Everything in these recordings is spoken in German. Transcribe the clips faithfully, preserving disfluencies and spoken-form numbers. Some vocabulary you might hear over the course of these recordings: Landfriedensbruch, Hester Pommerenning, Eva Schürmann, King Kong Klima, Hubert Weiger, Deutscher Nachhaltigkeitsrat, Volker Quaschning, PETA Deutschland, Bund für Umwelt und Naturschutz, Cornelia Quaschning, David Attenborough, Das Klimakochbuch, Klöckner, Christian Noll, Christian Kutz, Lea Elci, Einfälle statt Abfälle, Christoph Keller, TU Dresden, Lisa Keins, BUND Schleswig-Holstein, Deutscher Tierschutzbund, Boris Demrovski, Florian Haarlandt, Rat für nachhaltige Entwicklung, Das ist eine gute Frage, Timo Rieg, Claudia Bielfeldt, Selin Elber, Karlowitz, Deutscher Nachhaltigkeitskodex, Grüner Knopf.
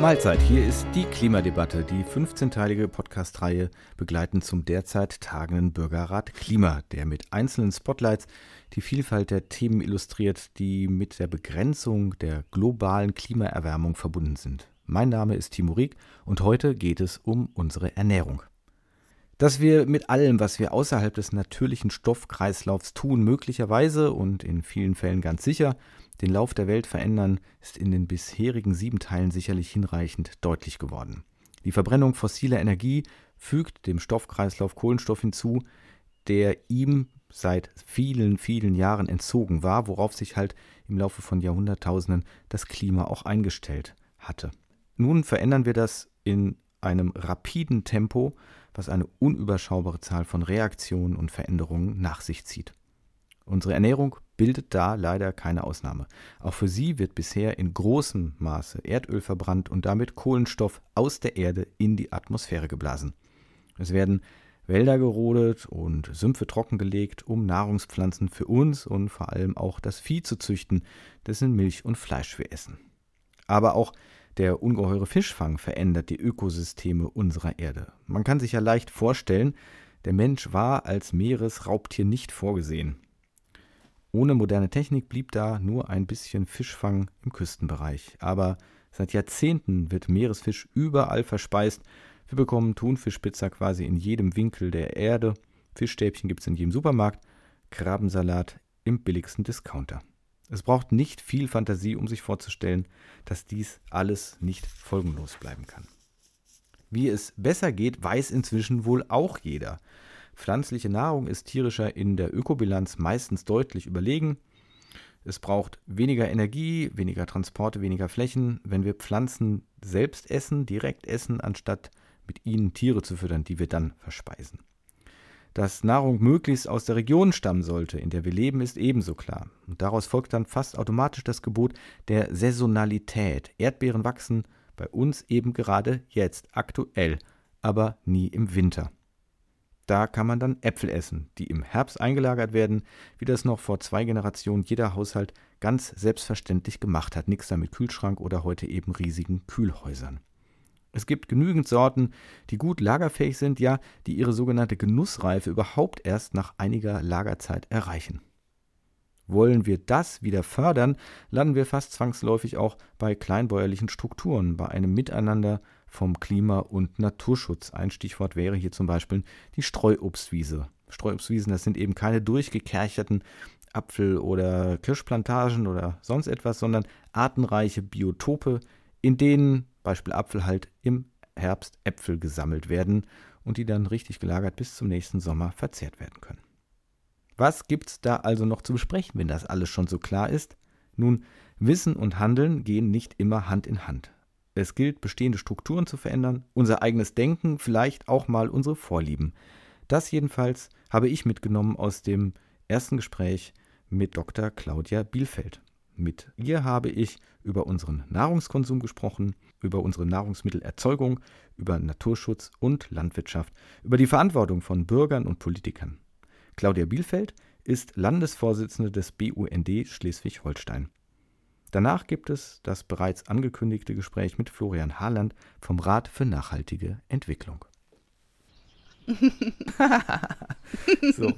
Mahlzeit, hier ist die Klimadebatte, die fünfzehnteilige Podcast-Reihe begleitend zum derzeit tagenden Bürgerrat Klima, der mit einzelnen Spotlights die Vielfalt der Themen illustriert, die mit der Begrenzung der globalen Klimaerwärmung verbunden sind. Mein Name ist Timo Rieg und heute geht es um unsere Ernährung. Dass wir mit allem, was wir außerhalb des natürlichen Stoffkreislaufs tun, möglicherweise und in vielen Fällen ganz sicher den Lauf der Welt verändern, ist in den bisherigen sieben Teilen sicherlich hinreichend deutlich geworden. Die Verbrennung fossiler Energie fügt dem Stoffkreislauf Kohlenstoff hinzu, der ihm seit vielen, vielen Jahren entzogen war, worauf sich halt im Laufe von Jahrhunderttausenden das Klima auch eingestellt hatte. Nun verändern wir das in einem rapiden Tempo, was eine unüberschaubare Zahl von Reaktionen und Veränderungen nach sich zieht. Unsere Ernährung bildet da leider keine Ausnahme. Auch für sie wird bisher in großem Maße Erdöl verbrannt und damit Kohlenstoff aus der Erde in die Atmosphäre geblasen. Es werden Wälder gerodet und Sümpfe trockengelegt, um Nahrungspflanzen für uns und vor allem auch das Vieh zu züchten, dessen Milch und Fleisch wir essen. Aber auch der ungeheure Fischfang verändert die Ökosysteme unserer Erde. Man kann sich ja leicht vorstellen, der Mensch war als Meeresraubtier nicht vorgesehen. Ohne moderne Technik blieb da nur ein bisschen Fischfang im Küstenbereich. Aber seit Jahrzehnten wird Meeresfisch überall verspeist. Wir bekommen Thunfischpizza quasi in jedem Winkel der Erde. Fischstäbchen gibt es in jedem Supermarkt. Krabbensalat im billigsten Discounter. Es braucht nicht viel Fantasie, um sich vorzustellen, dass dies alles nicht folgenlos bleiben kann. Wie es besser geht, weiß inzwischen wohl auch jeder. Pflanzliche Nahrung ist tierischer in der Ökobilanz meistens deutlich überlegen. Es braucht weniger Energie, weniger Transporte, weniger Flächen, wenn wir Pflanzen selbst essen, direkt essen, anstatt mit ihnen Tiere zu füttern, die wir dann verspeisen. Dass Nahrung möglichst aus der Region stammen sollte, in der wir leben, ist ebenso klar. Und daraus folgt dann fast automatisch das Gebot der Saisonalität. Erdbeeren wachsen bei uns eben gerade jetzt, aktuell, aber nie im Winter. Da kann man dann Äpfel essen, die im Herbst eingelagert werden, wie das noch vor zwei Generationen jeder Haushalt ganz selbstverständlich gemacht hat. Nichts da mit Kühlschrank oder heute eben riesigen Kühlhäusern. Es gibt genügend Sorten, die gut lagerfähig sind, ja, die ihre sogenannte Genussreife überhaupt erst nach einiger Lagerzeit erreichen. Wollen wir das wieder fördern, landen wir fast zwangsläufig auch bei kleinbäuerlichen Strukturen, bei einem Miteinander vom Klima- und Naturschutz. Ein Stichwort wäre hier zum Beispiel die Streuobstwiese. Streuobstwiesen, das sind eben keine durchgekercherten Apfel- oder Kirschplantagen oder sonst etwas, sondern artenreiche Biotope, in denen Beispiel Apfel halt im Herbst Äpfel gesammelt werden und die dann richtig gelagert bis zum nächsten Sommer verzehrt werden können. Was gibt's da also noch zu besprechen, wenn das alles schon so klar ist? Nun, Wissen und Handeln gehen nicht immer Hand in Hand. Es gilt, bestehende Strukturen zu verändern, unser eigenes Denken, vielleicht auch mal unsere Vorlieben. Das jedenfalls habe ich mitgenommen aus dem ersten Gespräch mit Doktor Claudia Bielfeldt. Mit ihr habe ich über unseren Nahrungskonsum gesprochen, über unsere Nahrungsmittelerzeugung, über Naturschutz und Landwirtschaft, über die Verantwortung von Bürgern und Politikern. Claudia Bielfeldt ist Landesvorsitzende des B U N D Schleswig-Holstein. Danach gibt es das bereits angekündigte Gespräch mit Florian Haarlandt vom Rat für nachhaltige Entwicklung. So.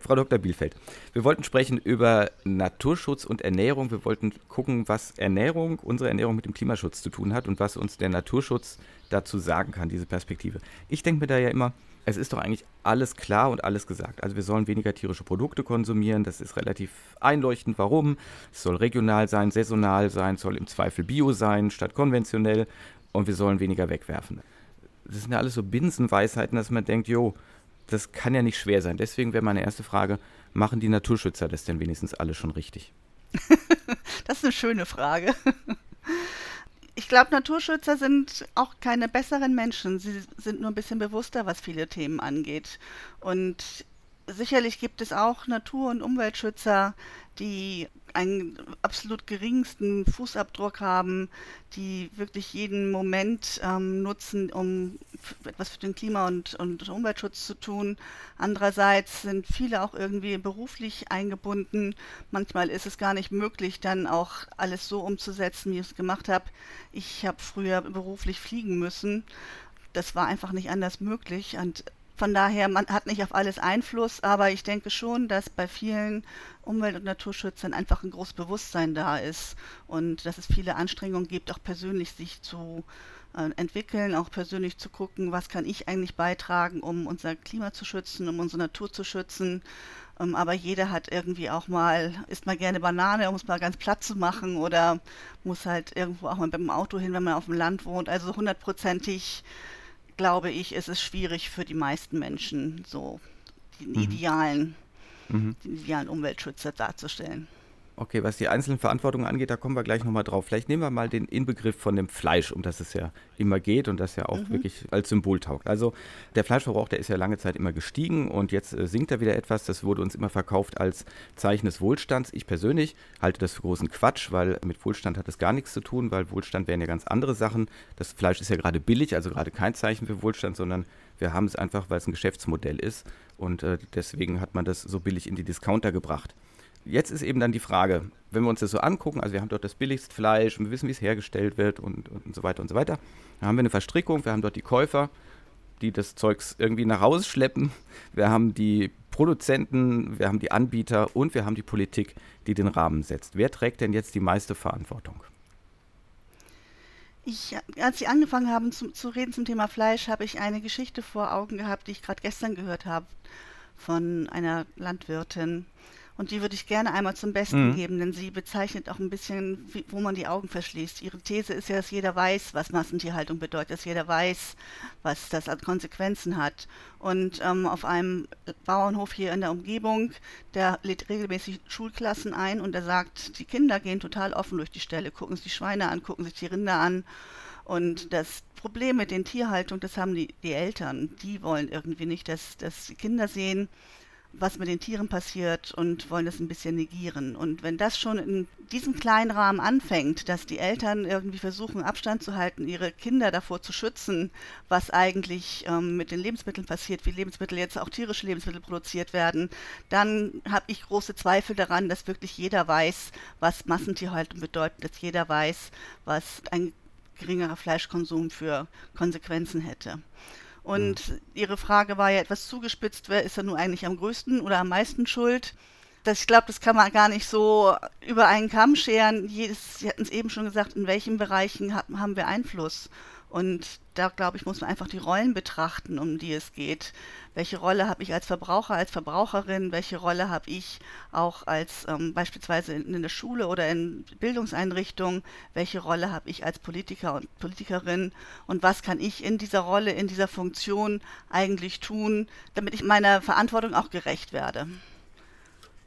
Frau Doktor Bielfeldt, wir wollten sprechen über Naturschutz und Ernährung. Wir wollten gucken, was Ernährung, unsere Ernährung mit dem Klimaschutz zu tun hat und was uns der Naturschutz dazu sagen kann, diese Perspektive. Ich denke mir da ja immer, es ist doch eigentlich alles klar und alles gesagt. Also wir sollen weniger tierische Produkte konsumieren, das ist relativ einleuchtend, warum. Es soll regional sein, saisonal sein, soll im Zweifel bio sein statt konventionell und wir sollen weniger wegwerfen. Das sind ja alles so Binsenweisheiten, dass man denkt, jo, das kann ja nicht schwer sein. Deswegen wäre meine erste Frage, machen die Naturschützer das denn wenigstens alle schon richtig? Das ist eine schöne Frage. Ich glaube, Naturschützer sind auch keine besseren Menschen. Sie sind nur ein bisschen bewusster, was viele Themen angeht. Und sicherlich gibt es auch Natur- und Umweltschützer, die einen absolut geringsten Fußabdruck haben, die wirklich jeden Moment ähm, nutzen, um etwas für den Klima- und, und Umweltschutz zu tun. Andererseits sind viele auch irgendwie beruflich eingebunden. Manchmal ist es gar nicht möglich, dann auch alles so umzusetzen, wie ich es gemacht habe. Ich habe früher beruflich fliegen müssen. Das war einfach nicht anders möglich. Und von daher, man hat nicht auf alles Einfluss, aber ich denke schon, dass bei vielen Umwelt- und Naturschützern einfach ein großes Bewusstsein da ist und dass es viele Anstrengungen gibt, auch persönlich sich zu äh, entwickeln, auch persönlich zu gucken, was kann ich eigentlich beitragen, um unser Klima zu schützen, um unsere Natur zu schützen. Ähm, aber jeder hat irgendwie auch mal, isst mal gerne Banane, um es mal ganz platt zu machen oder muss halt irgendwo auch mal mit dem Auto hin, wenn man auf dem Land wohnt. Also hundertprozentig glaube ich, ist es schwierig für die meisten Menschen, so den mhm. idealen, mhm. den idealen Umweltschützer darzustellen. Okay, was die einzelnen Verantwortungen angeht, da kommen wir gleich nochmal drauf. Vielleicht nehmen wir mal den Inbegriff von dem Fleisch, um das es ja immer geht und das ja auch mhm. wirklich als Symbol taugt. Also der Fleischverbrauch, der ist ja lange Zeit immer gestiegen und jetzt sinkt er wieder etwas. Das wurde uns immer verkauft als Zeichen des Wohlstands. Ich persönlich halte das für großen Quatsch, weil mit Wohlstand hat das gar nichts zu tun, weil Wohlstand wären ja ganz andere Sachen. Das Fleisch ist ja gerade billig, also gerade kein Zeichen für Wohlstand, sondern wir haben es einfach, weil es ein Geschäftsmodell ist und deswegen hat man das so billig in die Discounter gebracht. Jetzt ist eben dann die Frage, wenn wir uns das so angucken, also wir haben dort das billigste Fleisch und wir wissen, wie es hergestellt wird und, und so weiter und so weiter. Da haben wir eine Verstrickung, wir haben dort die Käufer, die das Zeugs irgendwie nach Hause schleppen, wir haben die Produzenten, wir haben die Anbieter und wir haben die Politik, die den Rahmen setzt. Wer trägt denn jetzt die meiste Verantwortung? Ich, als Sie angefangen haben zu, zu reden zum Thema Fleisch, habe ich eine Geschichte vor Augen gehabt, die ich gerade gestern gehört habe von einer Landwirtin. Und die würde ich gerne einmal zum Besten mhm. geben, denn sie bezeichnet auch ein bisschen, wie, wo man die Augen verschließt. Ihre These ist ja, dass jeder weiß, was Massentierhaltung bedeutet, dass jeder weiß, was das an Konsequenzen hat. Und ähm, auf einem Bauernhof hier in der Umgebung, der lädt regelmäßig Schulklassen ein und er sagt, die Kinder gehen total offen durch die Ställe, gucken sich die Schweine an, gucken sich die Rinder an. Und das Problem mit den Tierhaltungen, das haben die, die Eltern. Die wollen irgendwie nicht, dass, dass die Kinder sehen, was mit den Tieren passiert und wollen das ein bisschen negieren. Und wenn das schon in diesem kleinen Rahmen anfängt, dass die Eltern irgendwie versuchen, Abstand zu halten, ihre Kinder davor zu schützen, was eigentlich ähm, mit den Lebensmitteln passiert, wie Lebensmittel jetzt auch tierische Lebensmittel produziert werden, dann habe ich große Zweifel daran, dass wirklich jeder weiß, was Massentierhaltung bedeutet, dass jeder weiß, was ein geringerer Fleischkonsum für Konsequenzen hätte. Und Ihre Frage war ja etwas zugespitzt, wer ist denn nun eigentlich am größten oder am meisten schuld? Das, ich glaube, das kann man gar nicht so über einen Kamm scheren. Jedes, Sie hatten es eben schon gesagt, in welchen Bereichen hat, haben wir Einfluss? Und da, glaube ich, muss man einfach die Rollen betrachten, um die es geht. Welche Rolle habe ich als Verbraucher, als Verbraucherin? Welche Rolle habe ich auch als ähm, beispielsweise in, in der Schule oder in Bildungseinrichtungen? Welche Rolle habe ich als Politiker und Politikerin? Und was kann ich in dieser Rolle, in dieser Funktion eigentlich tun, damit ich meiner Verantwortung auch gerecht werde?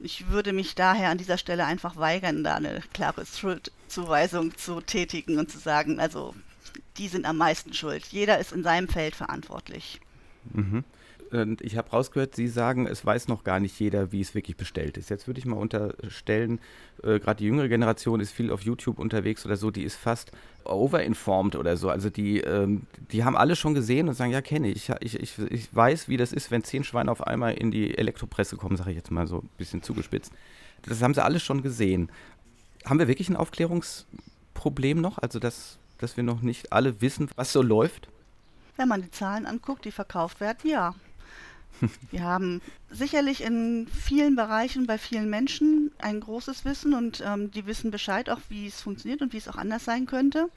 Ich würde mich daher an dieser Stelle einfach weigern, da eine klare Schuldzuweisung zu tätigen und zu sagen, also die sind am meisten schuld. Jeder ist in seinem Feld verantwortlich. Mhm. Und ich habe rausgehört, Sie sagen, es weiß noch gar nicht jeder, wie es wirklich bestellt ist. Jetzt würde ich mal unterstellen, äh, gerade die jüngere Generation ist viel auf YouTube unterwegs oder so, die ist fast overinformed oder so. Also die, ähm, die haben alle schon gesehen und sagen, ja, kenne ich. Ich, ich, ich weiß, wie das ist, wenn zehn Schweine auf einmal in die Elektropresse kommen, sage ich jetzt mal so ein bisschen zugespitzt. Das haben sie alle schon gesehen. Haben wir wirklich ein Aufklärungsproblem noch? Also das... dass wir noch nicht alle wissen, was so läuft? Wenn man die Zahlen anguckt, die verkauft werden, ja. Wir haben sicherlich in vielen Bereichen bei vielen Menschen ein großes Wissen und ähm, die wissen Bescheid auch, wie es funktioniert und wie es auch anders sein könnte.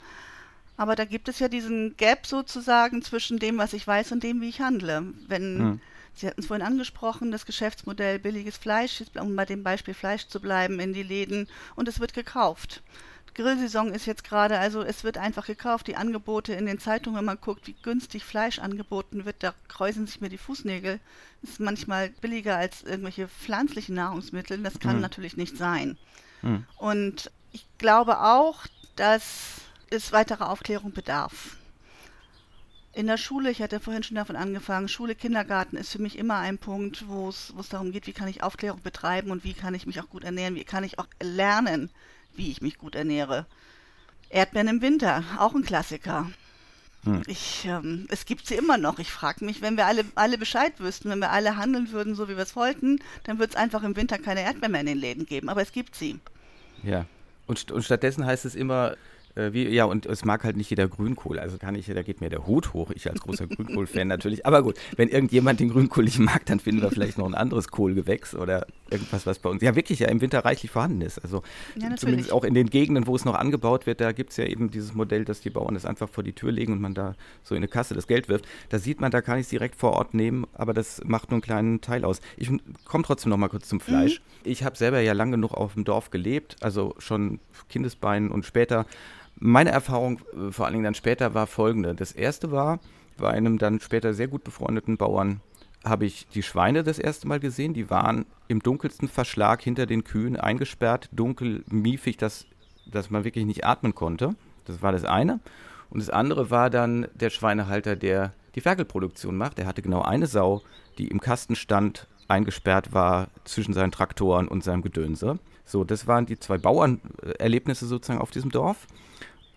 Aber da gibt es ja diesen Gap sozusagen zwischen dem, was ich weiß und dem, wie ich handle. Wenn, hm. Sie hatten es vorhin angesprochen, das Geschäftsmodell billiges Fleisch, um bei dem Beispiel Fleisch zu bleiben, in die Läden und es wird gekauft. Grillsaison ist jetzt gerade, also es wird einfach gekauft, die Angebote in den Zeitungen, wenn man guckt, wie günstig Fleisch angeboten wird, da kräuseln sich mir die Fußnägel. Das ist manchmal billiger als irgendwelche pflanzlichen Nahrungsmittel, das kann mhm. natürlich nicht sein. Mhm. Und ich glaube auch, dass es weiterer Aufklärung bedarf. In der Schule, ich hatte vorhin schon davon angefangen, Schule, Kindergarten ist für mich immer ein Punkt, wo es darum geht, wie kann ich Aufklärung betreiben und wie kann ich mich auch gut ernähren, wie kann ich auch lernen, wie ich mich gut ernähre. Erdbeeren im Winter, auch ein Klassiker. Hm. Ich, ähm, es gibt sie immer noch. Ich frage mich, wenn wir alle, alle Bescheid wüssten, wenn wir alle handeln würden, so wie wir es wollten, dann würde es einfach im Winter keine Erdbeeren mehr in den Läden geben, aber es gibt sie. Ja, und, und stattdessen heißt es immer... Wie, ja, und es mag halt nicht jeder Grünkohl, also kann ich, da geht mir der Hut hoch, ich als großer Grünkohl-Fan natürlich, aber gut, wenn irgendjemand den Grünkohl nicht mag, dann finden wir vielleicht noch ein anderes Kohlgewächs oder irgendwas, was bei uns ja wirklich ja im Winter reichlich vorhanden ist, also ja, zumindest auch in den Gegenden, wo es noch angebaut wird, da gibt es ja eben dieses Modell, dass die Bauern das einfach vor die Tür legen und man da so in eine Kasse das Geld wirft, da sieht man, da kann ich es direkt vor Ort nehmen, aber das macht nur einen kleinen Teil aus. Ich komme trotzdem noch mal kurz zum Fleisch. Mhm. Ich habe selber ja lang genug auf dem Dorf gelebt, also schon Kindesbeinen und später. Meine Erfahrung, vor allen Dingen dann später, war folgende. Das erste war, bei einem dann später sehr gut befreundeten Bauern habe ich die Schweine das erste Mal gesehen. Die waren im dunkelsten Verschlag hinter den Kühen eingesperrt, dunkel, miefig, dass, dass man wirklich nicht atmen konnte. Das war das eine. Und das andere war dann der Schweinehalter, der die Ferkelproduktion macht. Er hatte genau eine Sau, die im Kasten stand, eingesperrt war zwischen seinen Traktoren und seinem Gedönse. So, das waren die zwei Bauernerlebnisse sozusagen auf diesem Dorf.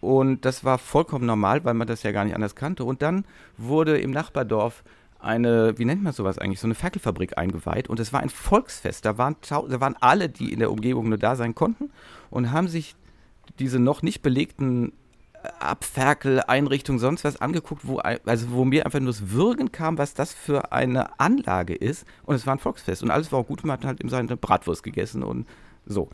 Und das war vollkommen normal, weil man das ja gar nicht anders kannte. Und dann wurde im Nachbardorf eine, wie nennt man sowas eigentlich, so eine Ferkelfabrik eingeweiht. Und es war ein Volksfest. Da waren, da waren alle, die in der Umgebung nur da sein konnten und haben sich diese noch nicht belegten Abferkel, Einrichtungen, sonst was angeguckt, wo, also wo mir einfach nur das Würgen kam, was das für eine Anlage ist. Und es war ein Volksfest. Und alles war auch gut. Man hat halt eben seine Bratwurst gegessen und so.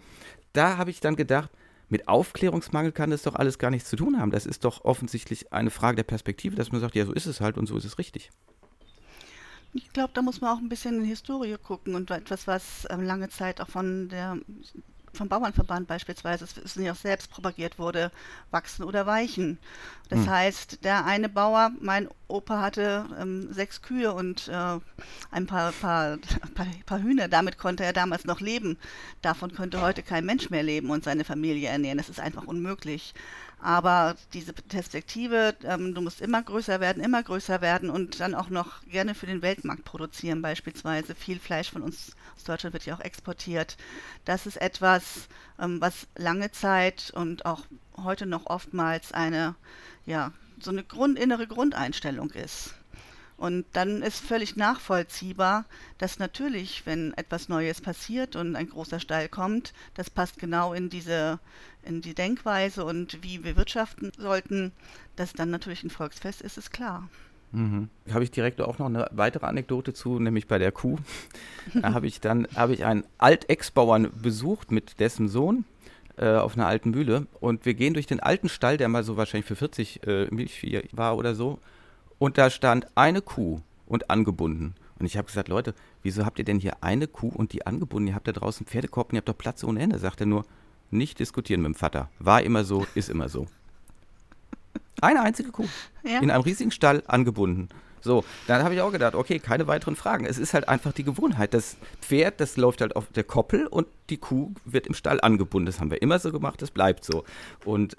Da habe ich dann gedacht, mit Aufklärungsmangel kann das doch alles gar nichts zu tun haben. Das ist doch offensichtlich eine Frage der Perspektive, dass man sagt, ja, so ist es halt und so ist es richtig. Ich glaube, da muss man auch ein bisschen in die Historie gucken und etwas, was äh, lange Zeit auch von der, vom Bauernverband beispielsweise, es nicht auch selbst propagiert wurde, wachsen oder weichen. Das hm. heißt, der eine Bauer, mein Opa hatte ähm, sechs Kühe und äh, ein paar, paar, paar, paar Hühner, damit konnte er damals noch leben. Davon könnte heute kein Mensch mehr leben und seine Familie ernähren. Das ist einfach unmöglich. Aber diese Perspektive, ähm, du musst immer größer werden, immer größer werden und dann auch noch gerne für den Weltmarkt produzieren beispielsweise. Viel Fleisch von uns aus Deutschland wird ja auch exportiert. Das ist etwas, ähm, was lange Zeit und auch heute noch oftmals eine, ja, so eine Grund, innere Grundeinstellung ist. Und dann ist völlig nachvollziehbar, dass natürlich, wenn etwas Neues passiert und ein großer Stall kommt, das passt genau in diese, in die Denkweise und wie wir wirtschaften sollten, dass dann natürlich ein Volksfest ist, ist klar. Mhm. Habe ich direkt auch noch eine weitere Anekdote zu, nämlich bei der Kuh. Da habe ich dann habe ich einen Alt-Ex-Bauern besucht mit dessen Sohn äh, auf einer alten Mühle. Und wir gehen durch den alten Stall, der mal so wahrscheinlich für vierzig äh, Milchvieh war oder so. Und da stand eine Kuh und angebunden. Und ich habe gesagt, Leute, wieso habt ihr denn hier eine Kuh und die angebunden? Ihr habt da draußen Pferdekorb und ihr habt doch Platz ohne Ende. Sagt er nur, nicht diskutieren mit dem Vater. War immer so, ist immer so. Eine einzige Kuh. Ja. In einem riesigen Stall angebunden. So, dann habe ich auch gedacht, okay, keine weiteren Fragen. Es ist halt einfach die Gewohnheit. Das Pferd, das läuft halt auf der Koppel und die Kuh wird im Stall angebunden. Das haben wir immer so gemacht, das bleibt so. Und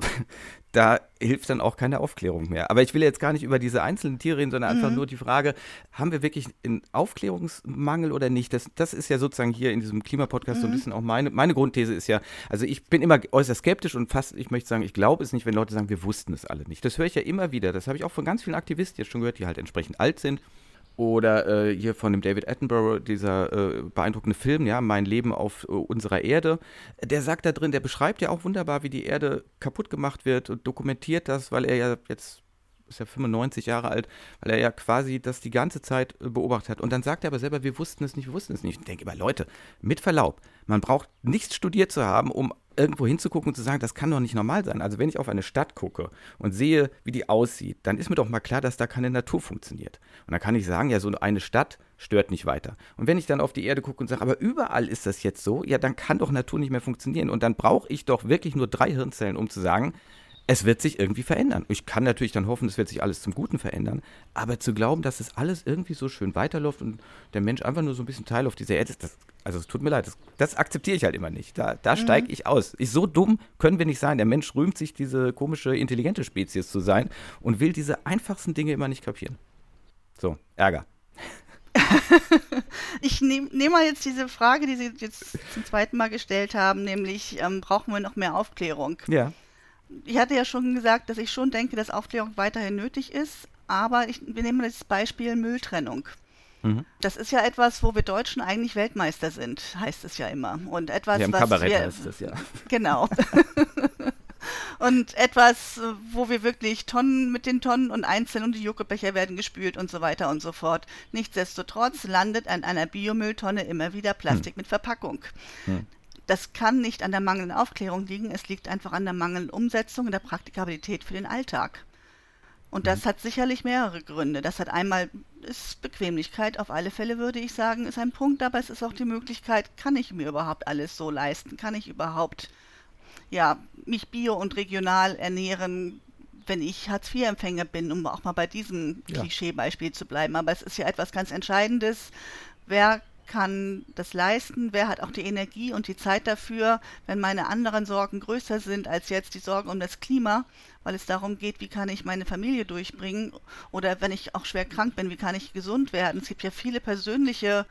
da hilft dann auch keine Aufklärung mehr. Aber ich will jetzt gar nicht über diese einzelnen Tiere reden, sondern einfach mhm. nur die Frage, haben wir wirklich einen Aufklärungsmangel oder nicht? Das, das ist ja sozusagen hier in diesem Klimapodcast mhm. so ein bisschen auch meine, meine Grundthese ist ja, also ich bin immer äußerst skeptisch und fast, ich möchte sagen, ich glaube es nicht, wenn Leute sagen, wir wussten es alle nicht. Das höre ich ja immer wieder. Das habe ich auch von ganz vielen Aktivisten jetzt schon gehört, die halt entsprechend alt sind. Oder äh, hier von dem David Attenborough, dieser äh, beeindruckende Film, ja, Mein Leben auf äh, unserer Erde. Der sagt da drin, der beschreibt ja auch wunderbar, wie die Erde kaputt gemacht wird und dokumentiert das, weil er ja jetzt, ist ja fünfundneunzig Jahre alt, weil er ja quasi das die ganze Zeit äh, beobachtet hat. Und dann sagt er aber selber, wir wussten es nicht, wir wussten es nicht. Ich denke immer, Leute, mit Verlaub, man braucht nichts studiert zu haben, um irgendwo hinzugucken und zu sagen, das kann doch nicht normal sein. Also wenn ich auf eine Stadt gucke und sehe, wie die aussieht, dann ist mir doch mal klar, dass da keine Natur funktioniert. Und dann kann ich sagen, ja, so eine Stadt stört nicht weiter. Und wenn ich dann auf die Erde gucke und sage, aber überall ist das jetzt so, ja, dann kann doch Natur nicht mehr funktionieren. Und dann brauche ich doch wirklich nur drei Hirnzellen, um zu sagen, es wird sich irgendwie verändern. Ich kann natürlich dann hoffen, es wird sich alles zum Guten verändern, aber zu glauben, dass es alles irgendwie so schön weiterläuft und der Mensch einfach nur so ein bisschen Teil auf dieser Erde ist, das, also es tut mir leid, das, das akzeptiere ich halt immer nicht. Da, da mhm. steige ich aus. Ich, so dumm können wir nicht sein. Der Mensch rühmt sich, diese komische, intelligente Spezies zu sein und will diese einfachsten Dinge immer nicht kapieren. So, Ärger. Ich nehme nehm mal jetzt diese Frage, die Sie jetzt zum zweiten Mal gestellt haben, nämlich ähm, brauchen wir noch mehr Aufklärung? Ja. Ich hatte ja schon gesagt, dass ich schon denke, dass Aufklärung weiterhin nötig ist, aber ich, wir nehmen das Beispiel Mülltrennung. Mhm. Das ist ja etwas, wo wir Deutschen eigentlich Weltmeister sind, heißt es ja immer. Und etwas, ja, im was Kabarett wir, heißt es ja. Genau. Und etwas, wo wir wirklich Tonnen mit den Tonnen und einzeln und die Juckebecher werden gespült und so weiter und so fort. Nichtsdestotrotz landet an einer Biomülltonne immer wieder Plastik hm. mit Verpackung. Hm. Das kann nicht an der mangelnden Aufklärung liegen, es liegt einfach an der mangelnden Umsetzung und der Praktikabilität für den Alltag. Und das hm. hat sicherlich mehrere Gründe. Das hat einmal, ist Bequemlichkeit, auf alle Fälle würde ich sagen, ist ein Punkt, aber es ist auch die Möglichkeit, kann ich mir überhaupt alles so leisten? Kann ich überhaupt... ja, mich bio und regional ernähren, wenn ich Hartz-vier-Empfänger bin, um auch mal bei diesem ja. Klischeebeispiel zu bleiben. Aber es ist ja etwas ganz Entscheidendes. Wer kann das leisten? Wer hat auch die Energie und die Zeit dafür, wenn meine anderen Sorgen größer sind als jetzt die Sorgen um das Klima, weil es darum geht, wie kann ich meine Familie durchbringen? Oder wenn ich auch schwer krank bin, wie kann ich gesund werden? Es gibt ja viele persönliche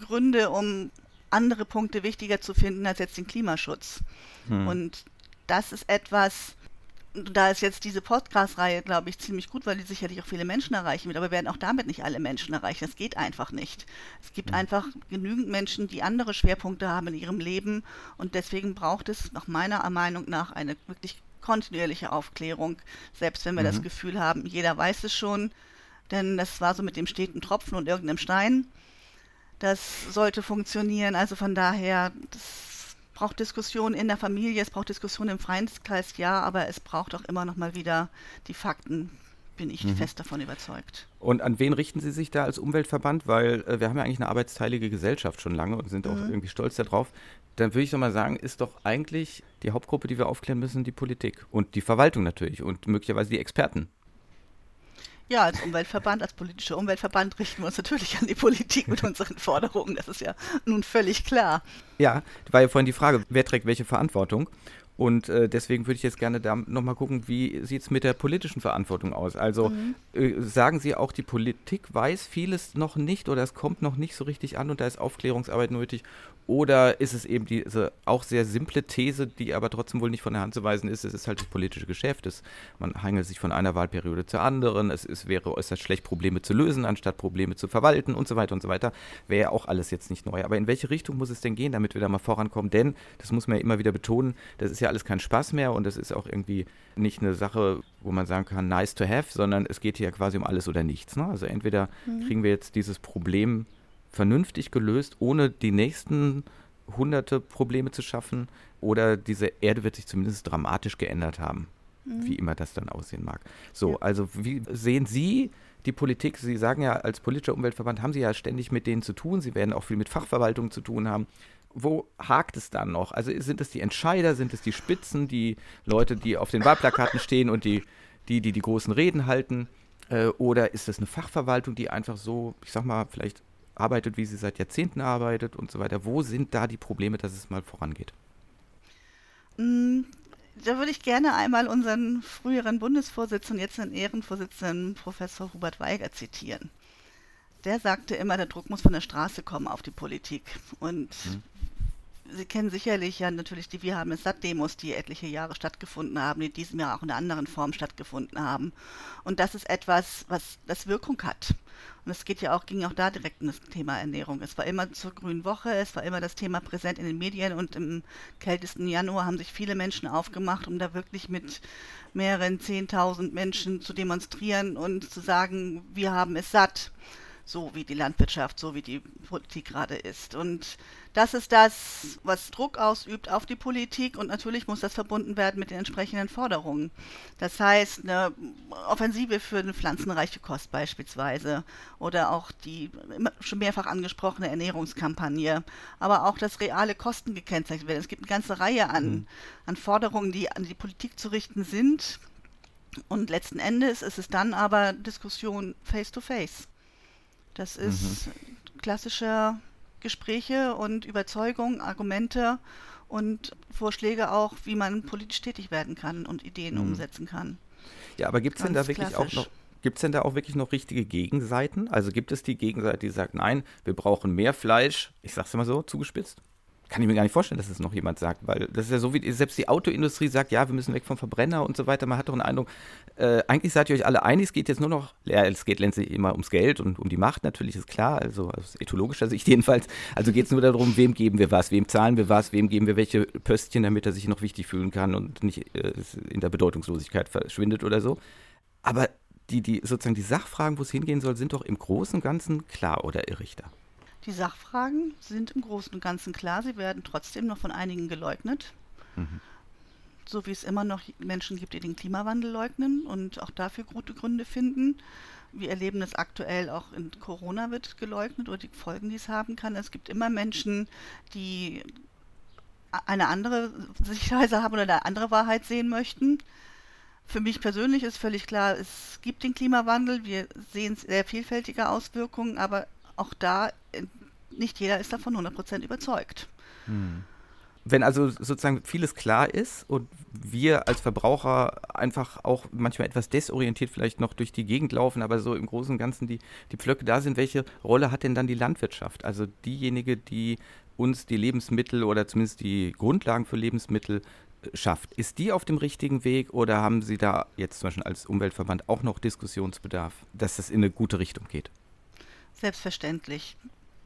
Gründe, um andere Punkte wichtiger zu finden als jetzt den Klimaschutz. Hm. Und das ist etwas, da ist jetzt diese Podcast-Reihe, glaube ich, ziemlich gut, weil die sicherlich auch viele Menschen erreichen wird, aber wir werden auch damit nicht alle Menschen erreichen. Das geht einfach nicht. Es gibt hm. einfach genügend Menschen, die andere Schwerpunkte haben in ihrem Leben und deswegen braucht es nach meiner Meinung nach eine wirklich kontinuierliche Aufklärung, selbst wenn wir hm. das Gefühl haben, jeder weiß es schon, denn das war so mit dem steten Tropfen und irgendeinem Stein. Das sollte funktionieren, also von daher, es braucht Diskussionen in der Familie, es braucht Diskussionen im Freundeskreis, ja, aber es braucht auch immer noch mal wieder die Fakten, bin ich mhm. fest davon überzeugt. Und an wen richten Sie sich da als Umweltverband? Weil äh, wir haben ja eigentlich eine arbeitsteilige Gesellschaft schon lange und sind auch mhm. irgendwie stolz darauf. Dann würde ich doch mal sagen, ist doch eigentlich die Hauptgruppe, die wir aufklären müssen, die Politik und die Verwaltung natürlich und möglicherweise die Experten. Ja, als Umweltverband, als politischer Umweltverband richten wir uns natürlich an die Politik mit unseren Forderungen. Das ist ja nun völlig klar. Ja, war ja vorhin die Frage, wer trägt welche Verantwortung? Und äh, deswegen würde ich jetzt gerne da nochmal gucken, wie sieht es mit der politischen Verantwortung aus? Also mhm. äh, sagen Sie auch, die Politik weiß vieles noch nicht oder es kommt noch nicht so richtig an und da ist Aufklärungsarbeit nötig? Oder ist es eben diese auch sehr simple These, die aber trotzdem wohl nicht von der Hand zu weisen ist, es ist halt das politische Geschäft, es, man hangelt sich von einer Wahlperiode zur anderen, es, es wäre äußerst schlecht, Probleme zu lösen, anstatt Probleme zu verwalten und so weiter und so weiter, wäre ja auch alles jetzt nicht neu. Aber in welche Richtung muss es denn gehen, damit wir da mal vorankommen? Denn, das muss man ja immer wieder betonen, das ist ja alles kein Spaß mehr und das ist auch irgendwie nicht eine Sache, wo man sagen kann, nice to have, sondern es geht hier quasi um alles oder nichts. Ne? Also entweder mhm. kriegen wir jetzt dieses Problem vernünftig gelöst, ohne die nächsten hunderte Probleme zu schaffen, oder diese Erde wird sich zumindest dramatisch geändert haben, mhm. wie immer das dann aussehen mag. So, ja. Also wie sehen Sie die Politik? Sie sagen ja, als politischer Umweltverband haben Sie ja ständig mit denen zu tun, Sie werden auch viel mit Fachverwaltung zu tun haben. Wo hakt es dann noch? Also sind es die Entscheider, sind es die Spitzen, die Leute, die auf den Wahlplakaten stehen und die, die, die die großen Reden halten? Oder ist es eine Fachverwaltung, die einfach so, ich sag mal, vielleicht arbeitet, wie sie seit Jahrzehnten arbeitet und so weiter. Wo sind da die Probleme, dass es mal vorangeht? Da würde ich gerne einmal unseren früheren Bundesvorsitzenden, jetzt den Ehrenvorsitzenden Professor Hubert Weiger zitieren. Der sagte immer, der Druck muss von der Straße kommen auf die Politik. Und hm. Sie kennen sicherlich ja natürlich die Wir haben es satt-Demos, die etliche Jahre stattgefunden haben, die in diesem Jahr auch in einer anderen Form stattgefunden haben. Und das ist etwas, was das Wirkung hat. Und es geht ja auch, ging auch da direkt um das Thema Ernährung. Es war immer zur Grünen Woche, es war immer das Thema präsent in den Medien und im kältesten Januar haben sich viele Menschen aufgemacht, um da wirklich mit mehreren zehntausend Menschen zu demonstrieren und zu sagen, wir haben es satt. so wie die Landwirtschaft, so wie die Politik gerade ist. Und das ist das, was Druck ausübt auf die Politik, und natürlich muss das verbunden werden mit den entsprechenden Forderungen. Das heißt, eine Offensive für eine pflanzenreiche Kost beispielsweise oder auch die schon mehrfach angesprochene Ernährungskampagne, aber auch, dass reale Kosten gekennzeichnet werden. Es gibt eine ganze Reihe an, an Forderungen, die an die Politik zu richten sind, und letzten Endes ist es dann aber Diskussion face-to-face. Das ist mhm. klassischer Gespräche und Überzeugungen, Argumente und Vorschläge auch, wie man politisch tätig werden kann und Ideen mhm. umsetzen kann. Ja, aber gibt es denn da wirklich klassisch. auch noch, gibt's denn da auch wirklich noch richtige Gegenseiten? Also gibt es die Gegenseite, die sagt, nein, wir brauchen mehr Fleisch, ich sag's immer so, zugespitzt? Kann ich mir gar nicht vorstellen, dass das noch jemand sagt, weil das ist ja so, wie selbst die Autoindustrie sagt, ja, wir müssen weg vom Verbrenner und so weiter. Man hat doch einen Eindruck, äh, eigentlich seid ihr euch alle einig, es geht jetzt nur noch, ja, es geht letztlich immer ums Geld und um die Macht, natürlich ist klar, also aus ethologischer Sicht jedenfalls. Also geht es nur darum, wem geben wir was, wem zahlen wir was, wem geben wir welche Pöstchen, damit er sich noch wichtig fühlen kann und nicht äh, in der Bedeutungslosigkeit verschwindet oder so. Aber die, die sozusagen die Sachfragen, wo es hingehen soll, sind doch im Großen und Ganzen klar, oder ihr Richter? Die Sachfragen sind im Großen und Ganzen klar, sie werden trotzdem noch von einigen geleugnet. Mhm. So wie es immer noch Menschen gibt, die den Klimawandel leugnen und auch dafür gute Gründe finden. Wir erleben das aktuell, auch in Corona wird geleugnet oder die Folgen, die es haben kann. Es gibt immer Menschen, die eine andere Sichtweise haben oder eine andere Wahrheit sehen möchten. Für mich persönlich ist völlig klar, es gibt den Klimawandel, wir sehen sehr vielfältige Auswirkungen, aber auch da, nicht jeder ist davon hundert Prozent überzeugt. Hm. Wenn also sozusagen vieles klar ist und wir als Verbraucher einfach auch manchmal etwas desorientiert vielleicht noch durch die Gegend laufen, aber so im Großen und Ganzen die, die Pflöcke da sind, welche Rolle hat denn dann die Landwirtschaft? Also diejenige, die uns die Lebensmittel oder zumindest die Grundlagen für Lebensmittel schafft. Ist die auf dem richtigen Weg oder haben Sie da jetzt zum Beispiel als Umweltverband auch noch Diskussionsbedarf, dass das in eine gute Richtung geht? Selbstverständlich.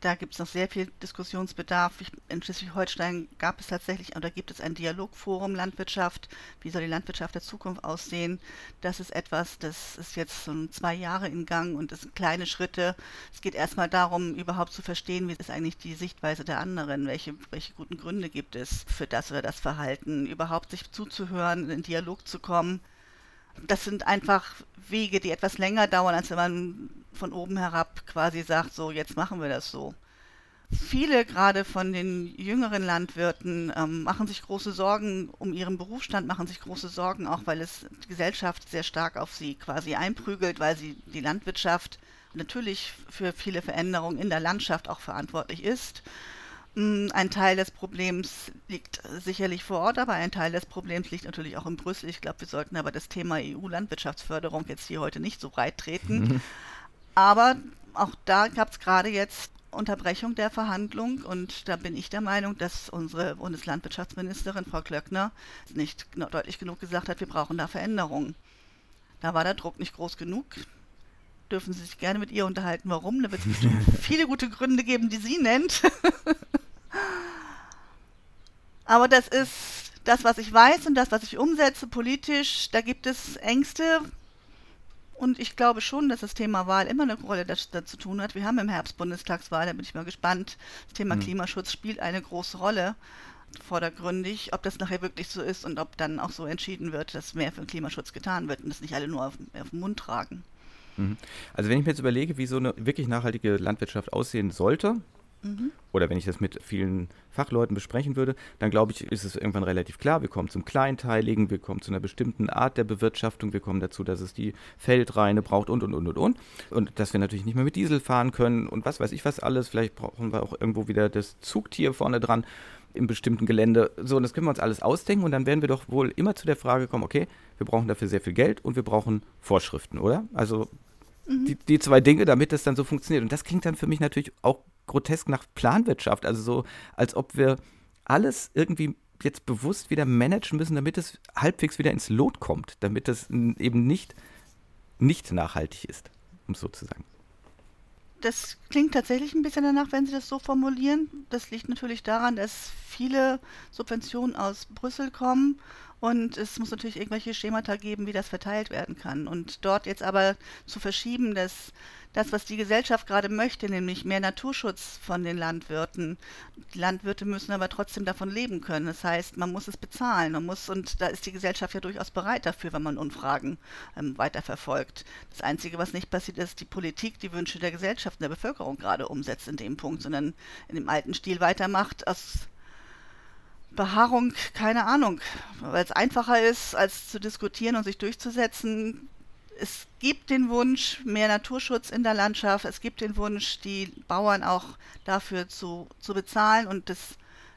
Da gibt es noch sehr viel Diskussionsbedarf. Ich, in Schleswig-Holstein gab es tatsächlich oder gibt es ein Dialogforum Landwirtschaft. Wie soll die Landwirtschaft der Zukunft aussehen? Das ist etwas, das ist jetzt so zwei Jahre in Gang und es sind kleine Schritte. Es geht erstmal darum, überhaupt zu verstehen, wie ist eigentlich die Sichtweise der anderen, welche, welche guten Gründe gibt es für das oder das Verhalten, überhaupt sich zuzuhören, in den Dialog zu kommen. Das sind einfach Wege, die etwas länger dauern, als wenn man von oben herab quasi sagt, so jetzt machen wir das so. Viele gerade von den jüngeren Landwirten ähm, machen sich große Sorgen um ihren Berufsstand, machen sich große Sorgen auch, weil es die Gesellschaft sehr stark auf sie quasi einprügelt, weil sie die Landwirtschaft natürlich für viele Veränderungen in der Landschaft auch verantwortlich ist. Ein Teil des Problems liegt sicherlich vor Ort, aber ein Teil des Problems liegt natürlich auch in Brüssel. Ich glaube, wir sollten aber das Thema E U-Landwirtschaftsförderung jetzt hier heute nicht so breit treten. Aber auch da gab es gerade jetzt Unterbrechung der Verhandlung und da bin ich der Meinung, dass unsere Bundeslandwirtschaftsministerin, Frau Klöckner, nicht deutlich genug gesagt hat, wir brauchen da Veränderungen. Da war der Druck nicht groß genug. Dürfen Sie sich gerne mit ihr unterhalten, warum. Da wird es bestimmt viele gute Gründe geben, die sie nennt. Aber das ist das, was ich weiß und das, was ich umsetze politisch. Da gibt es Ängste. Und ich glaube schon, dass das Thema Wahl immer eine Rolle dazu zu tun hat. Wir haben im Herbst Bundestagswahl, da bin ich mal gespannt. Das Thema mhm. Klimaschutz spielt eine große Rolle vordergründig. Ob das nachher wirklich so ist und ob dann auch so entschieden wird, dass mehr für den Klimaschutz getan wird und das nicht alle nur auf, auf den Mund tragen. Mhm. Also wenn ich mir jetzt überlege, wie so eine wirklich nachhaltige Landwirtschaft aussehen sollte, mhm. oder wenn ich das mit vielen Fachleuten besprechen würde, dann glaube ich, ist es irgendwann relativ klar, wir kommen zum Kleinteiligen, wir kommen zu einer bestimmten Art der Bewirtschaftung, wir kommen dazu, dass es die Feldreine braucht und, und, und, und, und. Und dass wir natürlich nicht mehr mit Diesel fahren können und was weiß ich was alles, vielleicht brauchen wir auch irgendwo wieder das Zugtier vorne dran im bestimmten Gelände. So, und das können wir uns alles ausdenken und dann werden wir doch wohl immer zu der Frage kommen, okay, wir brauchen dafür sehr viel Geld und wir brauchen Vorschriften, oder? Also mhm. die, die zwei Dinge, damit das dann so funktioniert. Und das klingt dann für mich natürlich auch grotesk nach Planwirtschaft, also so, als ob wir alles irgendwie jetzt bewusst wieder managen müssen, damit es halbwegs wieder ins Lot kommt, damit das eben nicht, nicht nachhaltig ist, um es so zu sagen. Das klingt tatsächlich ein bisschen danach, wenn Sie das so formulieren. Das liegt natürlich daran, dass viele Subventionen aus Brüssel kommen Und es muss natürlich irgendwelche Schemata geben, wie das verteilt werden kann. Und dort jetzt aber zu verschieben, dass das, was die Gesellschaft gerade möchte, nämlich mehr Naturschutz von den Landwirten. Die Landwirte müssen aber trotzdem davon leben können. Das heißt, man muss es bezahlen. Man muss, und da ist die Gesellschaft ja durchaus bereit dafür, wenn man Umfragen ähm, weiterverfolgt. Das Einzige, was nicht passiert, ist, dass die Politik die Wünsche der Gesellschaft und der Bevölkerung gerade umsetzt in dem Punkt, sondern in dem alten Stil weitermacht aus Beharrung, keine Ahnung. Weil es einfacher ist, als zu diskutieren und sich durchzusetzen. Es gibt den Wunsch, mehr Naturschutz in der Landschaft. Es gibt den Wunsch, die Bauern auch dafür zu, zu bezahlen. Und das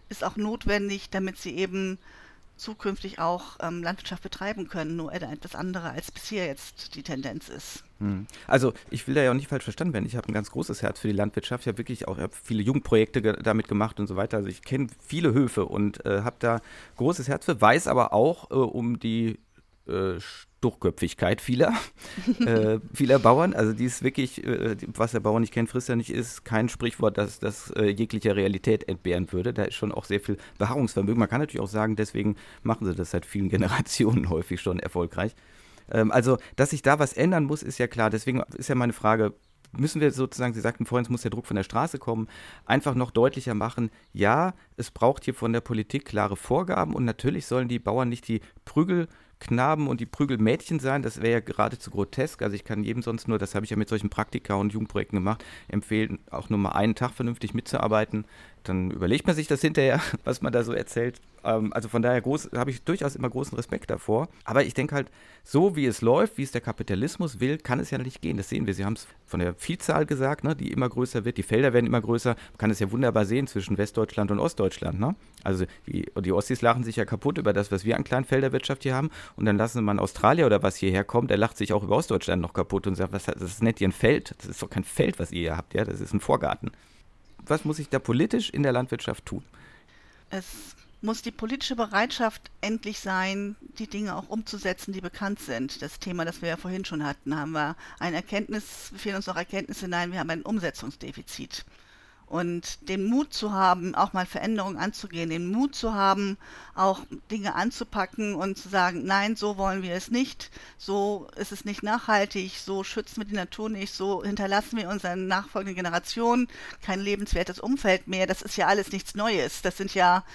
ist auch notwendig, damit sie eben zukünftig auch ähm, Landwirtschaft betreiben können. Nur etwas andere, als bisher jetzt die Tendenz ist. Also ich will da ja auch nicht falsch verstanden werden. Ich habe ein ganz großes Herz für die Landwirtschaft. Ich habe wirklich auch ich hab viele Jugendprojekte ge- damit gemacht und so weiter. Also ich kenne viele Höfe und äh, habe da großes Herz für. Weiß aber auch äh, um die äh, Durchköpfigkeit vieler, äh, vieler Bauern, also die ist wirklich, äh, was der Bauer nicht kennt, frisst er nicht, ist kein Sprichwort, das, das äh, jeglicher Realität entbehren würde. Da ist schon auch sehr viel Beharrungsvermögen. Man kann natürlich auch sagen, deswegen machen sie das seit vielen Generationen häufig schon erfolgreich. Ähm, also, dass sich da was ändern muss, ist ja klar. Deswegen ist ja meine Frage, müssen wir sozusagen, Sie sagten vorhin, es muss der Druck von der Straße kommen, einfach noch deutlicher machen, ja, es braucht hier von der Politik klare Vorgaben und natürlich sollen die Bauern nicht die Prügel Knaben und die Prügelmädchen sein, das wäre ja geradezu grotesk, also ich kann jedem sonst nur, das habe ich ja mit solchen Praktika und Jugendprojekten gemacht, empfehlen, auch nur mal einen Tag vernünftig mitzuarbeiten, dann überlegt man sich das hinterher, was man da so erzählt, ähm, also von daher groß, habe ich durchaus immer großen Respekt davor, aber ich denke halt, so wie es läuft, wie es der Kapitalismus will, kann es ja nicht gehen, das sehen wir, Sie haben es von der Viehzahl gesagt, ne, die immer größer wird, die Felder werden immer größer, man kann es ja wunderbar sehen zwischen Westdeutschland und Ostdeutschland, ne? Also die, die Ossis lachen sich ja kaputt über das, was wir an Kleinfelderwirtschaft hier haben. Und dann lassen wir mal einen Australier oder was hierher kommt, der lacht sich auch über Ostdeutschland noch kaputt und sagt, was, das ist nicht Ihr Feld, das ist doch kein Feld, was ihr hier habt, ja, das ist ein Vorgarten. Was muss ich da politisch in der Landwirtschaft tun? Es muss die politische Bereitschaft endlich sein, die Dinge auch umzusetzen, die bekannt sind. Das Thema, das wir ja vorhin schon hatten, haben wir ein Erkenntnis, wir fehlen uns noch Erkenntnisse, nein, wir haben ein Umsetzungsdefizit. Und den Mut zu haben, auch mal Veränderungen anzugehen, den Mut zu haben, auch Dinge anzupacken und zu sagen, nein, so wollen wir es nicht, so ist es nicht nachhaltig, so schützen wir die Natur nicht, so hinterlassen wir unseren nachfolgenden Generationen kein lebenswertes Umfeld mehr. Das ist ja alles nichts Neues. Das sind ja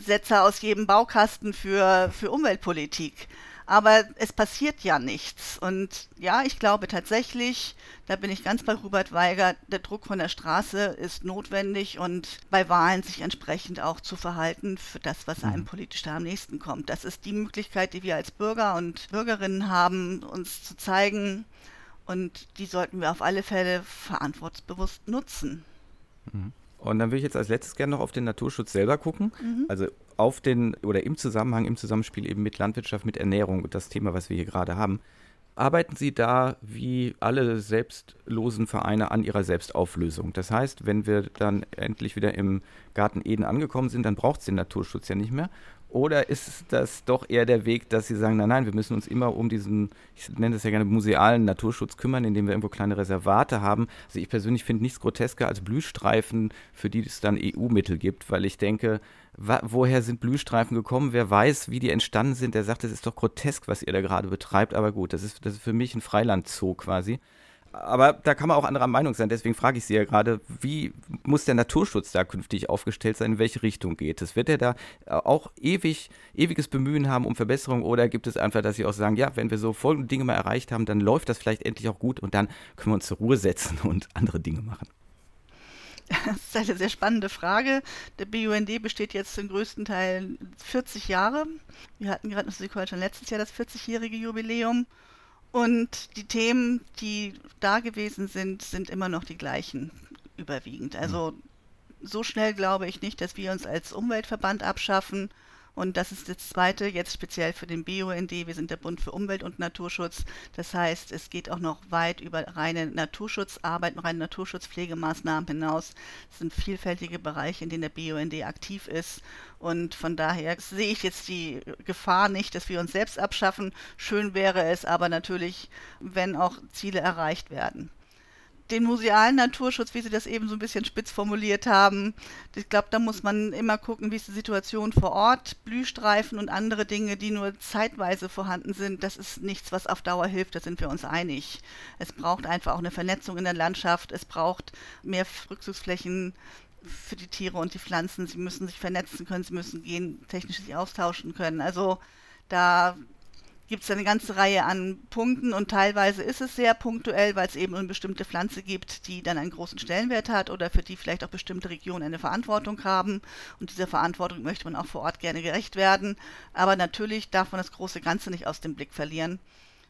Sätze aus jedem Baukasten für, für Umweltpolitik. Aber es passiert ja nichts. Und ja, ich glaube tatsächlich, da bin ich ganz bei Hubert Weiger, der Druck von der Straße ist notwendig und bei Wahlen sich entsprechend auch zu verhalten für das, was einem politisch da am nächsten kommt. Das ist die Möglichkeit, die wir als Bürger und Bürgerinnen haben, uns zu zeigen. Und die sollten wir auf alle Fälle verantwortungsbewusst nutzen. Mhm. Und dann würde ich jetzt als letztes gerne noch auf den Naturschutz selber gucken, mhm. also auf den oder im Zusammenhang, im Zusammenspiel eben mit Landwirtschaft, mit Ernährung und das Thema, was wir hier gerade haben. Arbeiten Sie da wie alle selbstlosen Vereine an ihrer Selbstauflösung? Das heißt, wenn wir dann endlich wieder im Garten Eden angekommen sind, dann braucht es den Naturschutz ja nicht mehr. Oder ist das doch eher der Weg, dass Sie sagen, nein, nein, wir müssen uns immer um diesen, ich nenne das ja gerne musealen Naturschutz kümmern, indem wir irgendwo kleine Reservate haben. Also ich persönlich finde nichts grotesker als Blühstreifen, für die es dann E U-Mittel gibt, weil ich denke, wa- woher sind Blühstreifen gekommen? Wer weiß, wie die entstanden sind, der sagt, das ist doch grotesk, was ihr da gerade betreibt. Aber gut, das ist, das ist für mich ein Freiland-Zoo quasi. Aber da kann man auch anderer Meinung sein, deswegen frage ich Sie ja gerade, wie muss der Naturschutz da künftig aufgestellt sein, in welche Richtung geht es? Wird er da auch ewig, ewiges Bemühen haben um Verbesserung oder gibt es einfach, dass Sie auch sagen, ja, wenn wir so folgende Dinge mal erreicht haben, dann läuft das vielleicht endlich auch gut und dann können wir uns zur Ruhe setzen und andere Dinge machen? Das ist eine sehr spannende Frage. Der B U N D besteht jetzt zum größten Teil vierzig Jahre. Wir hatten gerade noch schon letztes Jahr das vierzigjährige Jubiläum. Und die Themen, die da gewesen sind, sind immer noch die gleichen, überwiegend. Also so schnell glaube ich nicht, dass wir uns als Umweltverband abschaffen. Und das ist das Zweite, jetzt speziell für den B U N D. Wir sind der Bund für Umwelt und Naturschutz. Das heißt, es geht auch noch weit über reine Naturschutzarbeit, reine Naturschutzpflegemaßnahmen hinaus. Es sind vielfältige Bereiche, in denen der B U N D aktiv ist. Und von daher sehe ich jetzt die Gefahr nicht, dass wir uns selbst abschaffen. Schön wäre es aber natürlich, wenn auch Ziele erreicht werden. den musealen Naturschutz, wie Sie das eben so ein bisschen spitz formuliert haben, ich glaube, da muss man immer gucken, wie ist die Situation vor Ort, Blühstreifen und andere Dinge, die nur zeitweise vorhanden sind, das ist nichts, was auf Dauer hilft, da sind wir uns einig. Es braucht einfach auch eine Vernetzung in der Landschaft, es braucht mehr Rückzugsflächen für die Tiere und die Pflanzen, sie müssen sich vernetzen können, sie müssen gentechnisch sich austauschen können, also da gibt es eine ganze Reihe an Punkten und teilweise ist es sehr punktuell, weil es eben eine bestimmte Pflanze gibt, die dann einen großen Stellenwert hat oder für die vielleicht auch bestimmte Regionen eine Verantwortung haben und dieser Verantwortung möchte man auch vor Ort gerne gerecht werden, aber natürlich darf man das große Ganze nicht aus dem Blick verlieren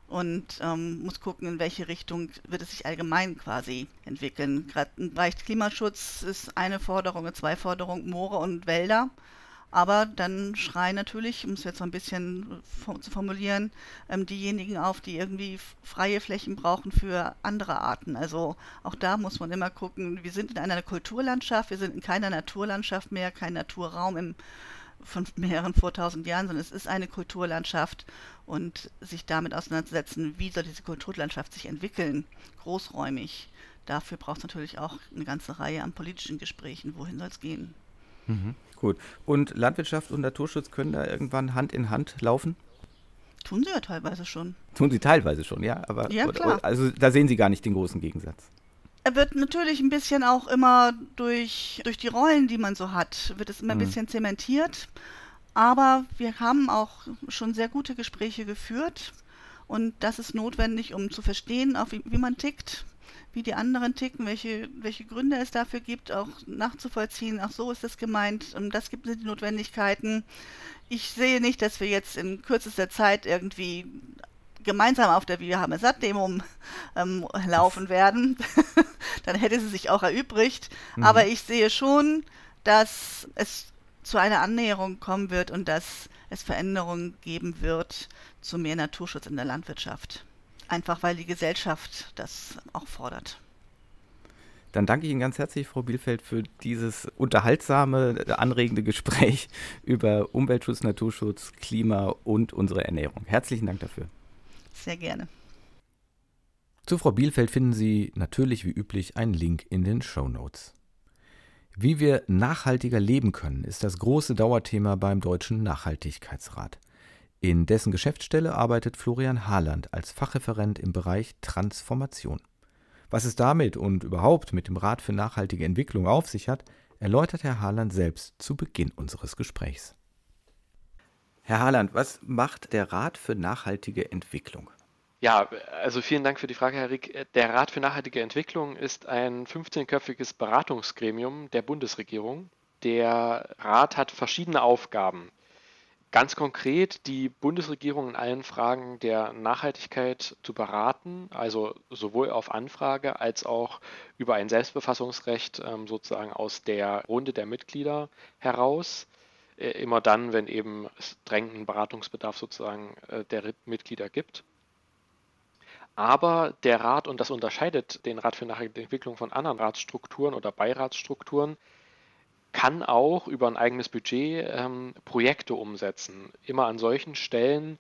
und ähm, muss gucken, in welche Richtung wird es sich allgemein quasi entwickeln. Gerade im Bereich Klimaschutz ist eine Forderung, zwei Forderungen, Moore und Wälder. Aber dann schreien natürlich, um es jetzt so ein bisschen zu formulieren, diejenigen auf, die irgendwie freie Flächen brauchen für andere Arten. Also auch da muss man immer gucken, wir sind in einer Kulturlandschaft, wir sind in keiner Naturlandschaft mehr, kein Naturraum im, von mehreren vor tausend Jahren, sondern es ist eine Kulturlandschaft und sich damit auseinandersetzen, wie soll diese Kulturlandschaft sich entwickeln, großräumig. Dafür braucht es natürlich auch eine ganze Reihe an politischen Gesprächen, wohin soll es gehen. Mhm. Gut. Und Landwirtschaft und Naturschutz können da irgendwann Hand in Hand laufen? Tun sie ja teilweise schon. Tun sie teilweise schon, ja. Aber ja, klar. Also da sehen Sie gar nicht den großen Gegensatz. Er wird natürlich ein bisschen auch immer durch, durch die Rollen, die man so hat, wird es immer ein mhm. bisschen zementiert. Aber wir haben auch schon sehr gute Gespräche geführt. Und das ist notwendig, um zu verstehen, auf wie, wie man tickt, wie die anderen ticken, welche, welche Gründe es dafür gibt, auch nachzuvollziehen, ach so ist das gemeint, und das gibt es die Notwendigkeiten. Ich sehe nicht, dass wir jetzt in kürzester Zeit irgendwie gemeinsam auf der Wir haben es satt Demo ähm, laufen werden. Dann hätte sie sich auch erübrigt. Mhm. Aber ich sehe schon, dass es zu einer Annäherung kommen wird und dass es Veränderungen geben wird zu mehr Naturschutz in der Landwirtschaft. Einfach weil die Gesellschaft das auch fordert. Dann danke ich Ihnen ganz herzlich, Frau Bielfeldt, für dieses unterhaltsame, anregende Gespräch über Umweltschutz, Naturschutz, Klima und unsere Ernährung. Herzlichen Dank dafür. Sehr gerne. Zu Frau Bielfeldt finden Sie natürlich wie üblich einen Link in den Shownotes. Wie wir nachhaltiger leben können, ist das große Dauerthema beim Deutschen Nachhaltigkeitsrat. In dessen Geschäftsstelle arbeitet Florian Haarlandt als Fachreferent im Bereich Transformation. Was es damit und überhaupt mit dem Rat für nachhaltige Entwicklung auf sich hat, erläutert Herr Haarlandt selbst zu Beginn unseres Gesprächs. Herr Haarlandt, was macht der Rat für nachhaltige Entwicklung? Ja, also vielen Dank für die Frage, Herr Rieg. Der Rat für nachhaltige Entwicklung ist ein fünfzehnköpfiges Beratungsgremium der Bundesregierung. Der Rat hat verschiedene Aufgaben. Ganz konkret die Bundesregierung in allen Fragen der Nachhaltigkeit zu beraten, also sowohl auf Anfrage als auch über ein Selbstbefassungsrecht sozusagen aus der Runde der Mitglieder heraus, immer dann, wenn eben es drängenden Beratungsbedarf sozusagen der Mitglieder gibt. Aber der Rat, und das unterscheidet den Rat für nachhaltige Entwicklung von anderen Ratsstrukturen oder Beiratsstrukturen, kann auch über ein eigenes Budget ähm, Projekte umsetzen. Immer an solchen Stellen,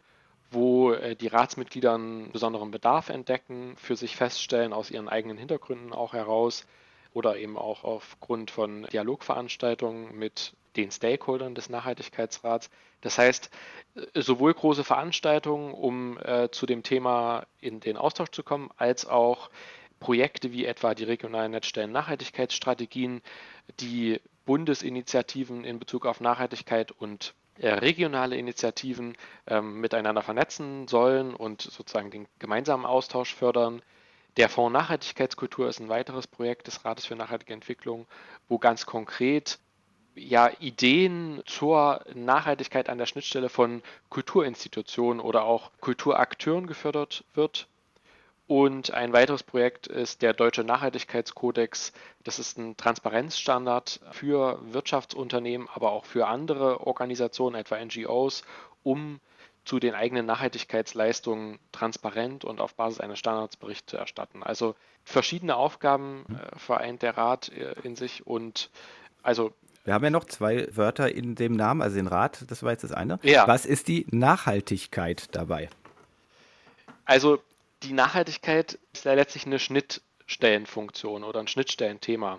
wo äh, die Ratsmitglieder einen besonderen Bedarf entdecken, für sich feststellen, aus ihren eigenen Hintergründen auch heraus oder eben auch aufgrund von Dialogveranstaltungen mit den Stakeholdern des Nachhaltigkeitsrats. Das heißt, sowohl große Veranstaltungen, um äh, zu dem Thema in den Austausch zu kommen, als auch Projekte wie etwa die regionalen Netzstellen Nachhaltigkeitsstrategien, die Bundesinitiativen in Bezug auf Nachhaltigkeit und äh, regionale Initiativen ähm, miteinander vernetzen sollen und sozusagen den gemeinsamen Austausch fördern. Der Fonds Nachhaltigkeitskultur ist ein weiteres Projekt des Rates für nachhaltige Entwicklung, wo ganz konkret ja, Ideen zur Nachhaltigkeit an der Schnittstelle von Kulturinstitutionen oder auch Kulturakteuren gefördert wird. Und ein weiteres Projekt ist der Deutsche Nachhaltigkeitskodex. Das ist ein Transparenzstandard für Wirtschaftsunternehmen, aber auch für andere Organisationen, etwa N G Os, um zu den eigenen Nachhaltigkeitsleistungen transparent und auf Basis eines Standards Bericht zu erstatten. Also verschiedene Aufgaben äh, vereint der Rat äh, in sich und also... Wir haben ja noch zwei Wörter in dem Namen, also den Rat, das war jetzt das eine. Ja. Was ist die Nachhaltigkeit dabei? Also... Die Nachhaltigkeit ist ja letztlich eine Schnitt, Schnittstellenfunktion oder ein Schnittstellenthema.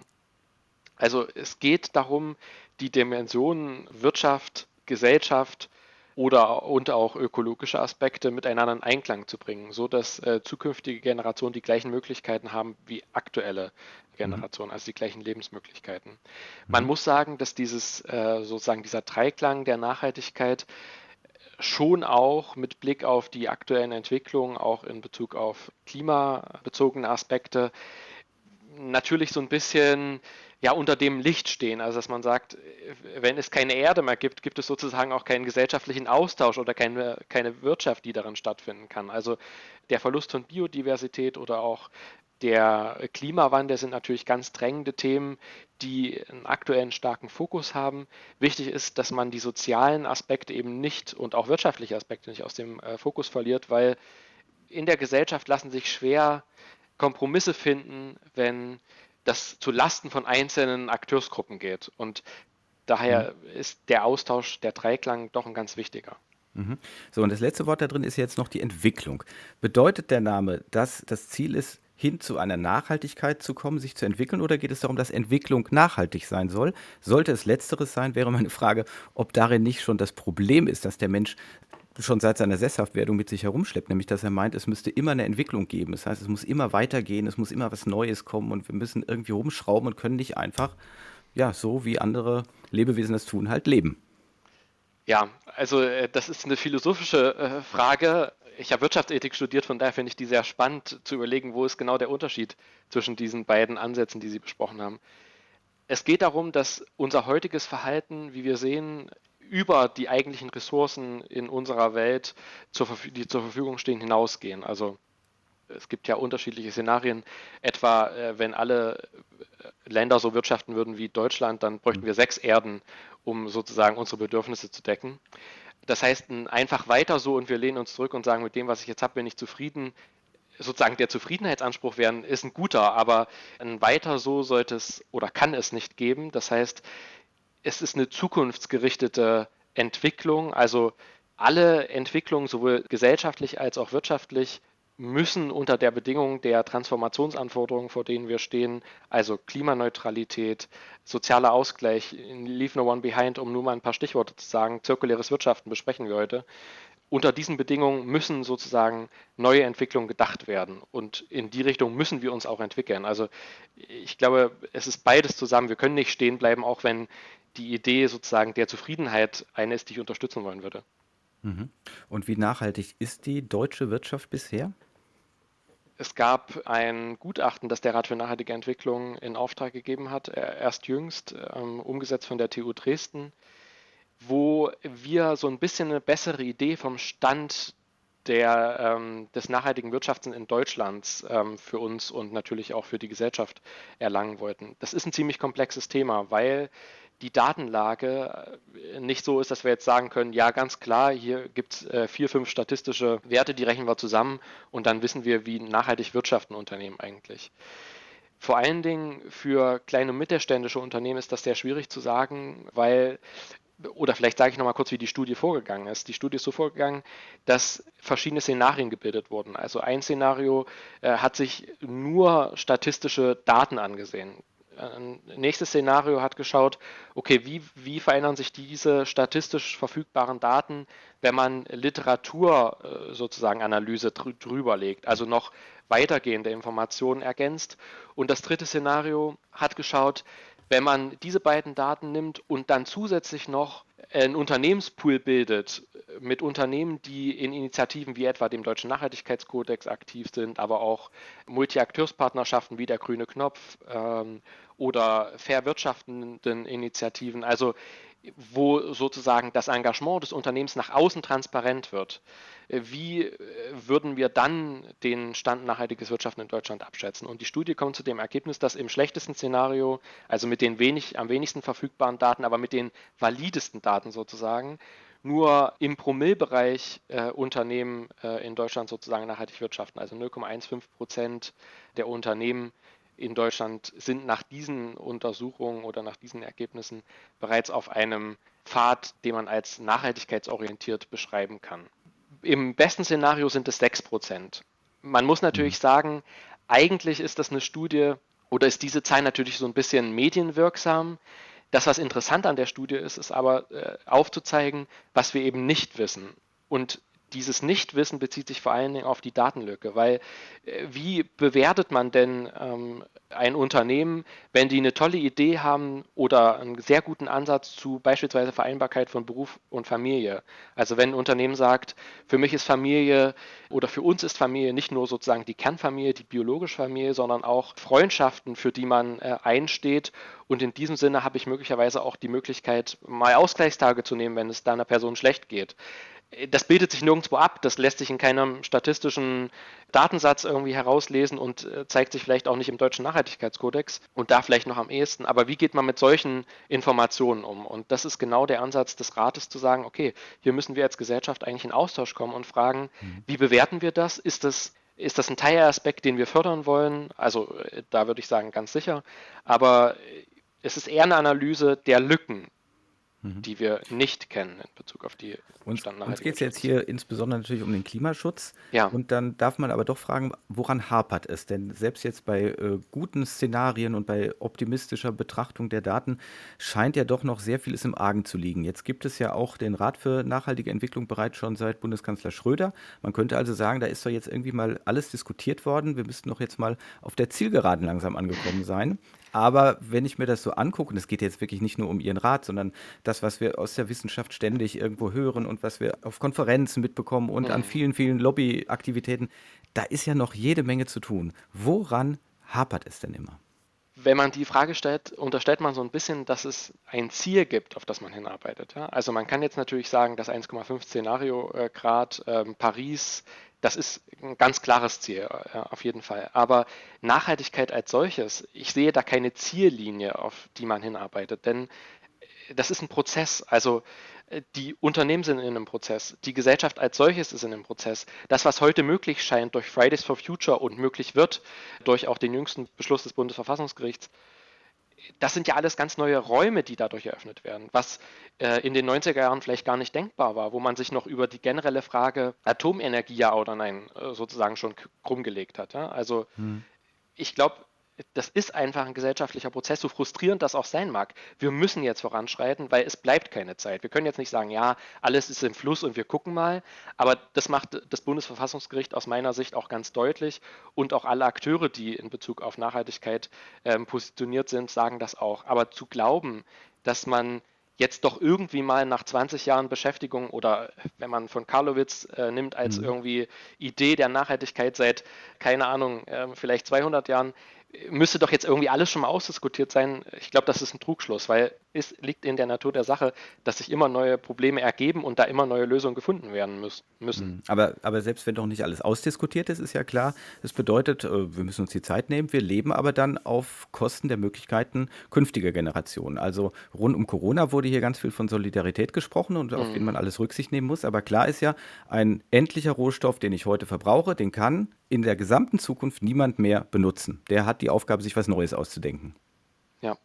Also es geht darum, die Dimensionen Wirtschaft, Gesellschaft oder und auch ökologische Aspekte miteinander in Einklang zu bringen, sodass äh, zukünftige Generationen die gleichen Möglichkeiten haben wie aktuelle Generationen, also die gleichen Lebensmöglichkeiten. Man muss sagen, dass dieses äh, sozusagen dieser Dreiklang der Nachhaltigkeit schon auch mit Blick auf die aktuellen Entwicklungen, auch in Bezug auf klimabezogene Aspekte, natürlich so ein bisschen ja unter dem Licht stehen. Also dass man sagt, wenn es keine Erde mehr gibt, gibt es sozusagen auch keinen gesellschaftlichen Austausch oder keine, keine Wirtschaft, die darin stattfinden kann. Also der Verlust von Biodiversität oder auch der Klimawandel sind natürlich ganz drängende Themen, die einen aktuellen starken Fokus haben. Wichtig ist, dass man die sozialen Aspekte eben nicht und auch wirtschaftliche Aspekte nicht aus dem Fokus verliert, weil in der Gesellschaft lassen sich schwer Kompromisse finden, wenn das zu Lasten von einzelnen Akteursgruppen geht. Und daher ist der Austausch, der Dreiklang doch ein ganz wichtiger. So, und das letzte Wort da drin ist jetzt noch die Entwicklung. Bedeutet der Name, dass das Ziel ist, hin zu einer Nachhaltigkeit zu kommen, sich zu entwickeln, oder geht es darum, dass Entwicklung nachhaltig sein soll? Sollte es Letzteres sein, wäre meine Frage, ob darin nicht schon das Problem ist, dass der Mensch schon seit seiner Sesshaftwerdung mit sich herumschleppt, nämlich dass er meint, es müsste immer eine Entwicklung geben. Das heißt, es muss immer weitergehen, es muss immer was Neues kommen und wir müssen irgendwie rumschrauben und können nicht einfach, ja, so wie andere Lebewesen das tun, halt leben. Ja, also das ist eine philosophische Frage. Ich habe Wirtschaftsethik studiert, von daher finde ich die sehr spannend zu überlegen, wo ist genau der Unterschied zwischen diesen beiden Ansätzen, die Sie besprochen haben. Es geht darum, dass unser heutiges Verhalten, wie wir sehen, über die eigentlichen Ressourcen in unserer Welt, die zur Verfügung stehen, hinausgehen. Also es gibt ja unterschiedliche Szenarien, etwa wenn alle Länder so wirtschaften würden wie Deutschland, dann bräuchten wir sechs Erden, um sozusagen unsere Bedürfnisse zu decken. Das heißt, einfach weiter so und wir lehnen uns zurück und sagen, mit dem, was ich jetzt habe, bin ich zufrieden. Sozusagen der Zufriedenheitsanspruch werden, ist ein guter, aber ein weiter so sollte es oder kann es nicht geben. Das heißt, es ist eine zukunftsgerichtete Entwicklung. Also alle Entwicklungen, sowohl gesellschaftlich als auch wirtschaftlich, müssen unter der Bedingung der Transformationsanforderungen, vor denen wir stehen, also Klimaneutralität, sozialer Ausgleich, Leave no one behind, um nur mal ein paar Stichworte zu sagen, zirkuläres Wirtschaften besprechen wir heute. Unter diesen Bedingungen müssen sozusagen neue Entwicklungen gedacht werden und in die Richtung müssen wir uns auch entwickeln. Also ich glaube, es ist beides zusammen. Wir können nicht stehen bleiben, auch wenn die Idee sozusagen der Zufriedenheit eine ist, die ich unterstützen wollen würde. Und wie nachhaltig ist die deutsche Wirtschaft bisher? Es gab ein Gutachten, das der Rat für nachhaltige Entwicklung in Auftrag gegeben hat, erst jüngst, umgesetzt von der T U Dresden, wo wir so ein bisschen eine bessere Idee vom Stand der, des nachhaltigen Wirtschaftens in Deutschland für uns und natürlich auch für die Gesellschaft erlangen wollten. Das ist ein ziemlich komplexes Thema, weil die Datenlage nicht so ist, dass wir jetzt sagen können, ja, ganz klar, hier gibt es vier, fünf statistische Werte, die rechnen wir zusammen und dann wissen wir, wie nachhaltig wirtschaften Unternehmen eigentlich. Vor allen Dingen für kleine und mittelständische Unternehmen ist das sehr schwierig zu sagen, weil, oder vielleicht sage ich nochmal kurz, wie die Studie vorgegangen ist. Die Studie ist so vorgegangen, dass verschiedene Szenarien gebildet wurden. Also ein Szenario äh, hat sich nur statistische Daten angesehen. Ein nächstes Szenario hat geschaut, okay, wie, wie verändern sich diese statistisch verfügbaren Daten, wenn man Literatur sozusagen Analyse drüber legt, also noch weitergehende Informationen ergänzt. Und das dritte Szenario hat geschaut, wenn man diese beiden Daten nimmt und dann zusätzlich noch einen Unternehmenspool bildet mit Unternehmen, die in Initiativen wie etwa dem Deutschen Nachhaltigkeitskodex aktiv sind, aber auch Multi-Akteurspartnerschaften wie der Grüne Knopf ähm, oder fair wirtschaftenden Initiativen, also wo sozusagen das Engagement des Unternehmens nach außen transparent wird. Wie würden wir dann den Stand nachhaltiges Wirtschaften in Deutschland abschätzen? Und die Studie kommt zu dem Ergebnis, dass im schlechtesten Szenario, also mit den wenig, am wenigsten verfügbaren Daten, aber mit den validesten Daten sozusagen, nur im Promillebereich äh, Unternehmen äh, in Deutschland sozusagen nachhaltig wirtschaften. Also null Komma fünfzehn Prozent der Unternehmen in Deutschland sind nach diesen Untersuchungen oder nach diesen Ergebnissen bereits auf einem Pfad, den man als nachhaltigkeitsorientiert beschreiben kann. Im besten Szenario sind es sechs Prozent. Man muss natürlich sagen, Eigentlich ist das eine Studie, oder ist diese Zahl natürlich so ein bisschen medienwirksam. Das, was interessant an der Studie ist, ist aber äh, aufzuzeigen, was wir eben nicht wissen. Und dieses Nichtwissen bezieht sich vor allen Dingen auf die Datenlücke, weil äh, wie bewertet man denn ähm, ein Unternehmen, wenn die eine tolle Idee haben oder einen sehr guten Ansatz zu beispielsweise Vereinbarkeit von Beruf und Familie? Also wenn ein Unternehmen sagt, für mich ist Familie oder für uns ist Familie nicht nur sozusagen die Kernfamilie, die biologische Familie, sondern auch Freundschaften, für die man äh, einsteht. Und in diesem Sinne habe ich möglicherweise auch die Möglichkeit, mal Ausgleichstage zu nehmen, wenn es da einer Person schlecht geht. Das bildet sich nirgendwo ab, das lässt sich in keinem statistischen Datensatz irgendwie herauslesen und zeigt sich vielleicht auch nicht im Deutschen Nachhaltigkeitskodex und da vielleicht noch am ehesten. Aber wie geht man mit solchen Informationen um? Und das ist genau der Ansatz des Rates zu sagen, okay, hier müssen wir als Gesellschaft eigentlich in Austausch kommen und fragen, wie bewerten wir das? Ist das, ist das ein Teilaspekt, den wir fördern wollen? Also da würde ich sagen, ganz sicher. Aber es ist eher eine Analyse der Lücken, die wir nicht kennen in Bezug auf die Standardnachhaltigkeit. Uns geht es jetzt hier insbesondere natürlich um den Klimaschutz. Ja. Und dann darf man aber doch fragen, woran hapert es? Denn selbst jetzt bei äh, guten Szenarien und bei optimistischer Betrachtung der Daten scheint ja doch noch sehr vieles im Argen zu liegen. Jetzt gibt es ja auch den Rat für nachhaltige Entwicklung bereits schon seit Bundeskanzler Schröder. Man könnte also sagen, da ist doch jetzt irgendwie mal alles diskutiert worden. Wir müssten doch jetzt mal auf der Zielgeraden langsam angekommen sein. Aber wenn ich mir das so angucke, und es geht jetzt wirklich nicht nur um Ihren Rat, sondern das, was wir aus der Wissenschaft ständig irgendwo hören und was wir auf Konferenzen mitbekommen und mhm. an vielen, vielen Lobbyaktivitäten, da ist ja noch jede Menge zu tun. Woran hapert es denn immer? Wenn man die Frage stellt, unterstellt man so ein bisschen, dass es ein Ziel gibt, auf das man hinarbeitet. Ja? Also man kann jetzt natürlich sagen, das eins Komma fünf Grad Szenario äh, Paris, das ist ein ganz klares Ziel, auf jeden Fall. Aber Nachhaltigkeit als solches, ich sehe da keine Ziellinie, auf die man hinarbeitet, denn das ist ein Prozess. Also die Unternehmen sind in einem Prozess, die Gesellschaft als solches ist in einem Prozess. Das, was heute möglich scheint durch Fridays for Future und möglich wird durch auch den jüngsten Beschluss des Bundesverfassungsgerichts, das sind ja alles ganz neue Räume, die dadurch eröffnet werden, was äh, in den neunziger Jahren vielleicht gar nicht denkbar war, wo man sich noch über die generelle Frage Atomenergie ja oder nein äh, sozusagen schon krummgelegt hat. Ja? Also hm. ich glaube, das ist einfach ein gesellschaftlicher Prozess, so frustrierend das auch sein mag. Wir müssen jetzt voranschreiten, weil es bleibt keine Zeit. Wir können jetzt nicht sagen, ja, alles ist im Fluss und wir gucken mal. Aber das macht das Bundesverfassungsgericht aus meiner Sicht auch ganz deutlich. Und auch alle Akteure, die in Bezug auf Nachhaltigkeit ähm, positioniert sind, sagen das auch. Aber zu glauben, dass man jetzt doch irgendwie mal nach zwanzig Jahren Beschäftigung oder wenn man von Karlowitz äh, nimmt als mhm. irgendwie Idee der Nachhaltigkeit seit, keine Ahnung, äh, vielleicht zweihundert Jahren, müsste doch jetzt irgendwie alles schon mal ausdiskutiert sein. Ich glaube, das ist ein Trugschluss, weil es liegt in der Natur der Sache, dass sich immer neue Probleme ergeben und da immer neue Lösungen gefunden werden müssen. Aber, aber selbst wenn doch nicht alles ausdiskutiert ist, ist ja klar, das bedeutet, wir müssen uns die Zeit nehmen, wir leben aber dann auf Kosten der Möglichkeiten künftiger Generationen. Also rund um Corona wurde hier ganz viel von Solidarität gesprochen und auf mhm. den man alles Rücksicht nehmen muss. Aber klar ist ja, ein endlicher Rohstoff, den ich heute verbrauche, den kann in der gesamten Zukunft niemand mehr benutzen. Der hat die Aufgabe, sich was Neues auszudenken. Ja.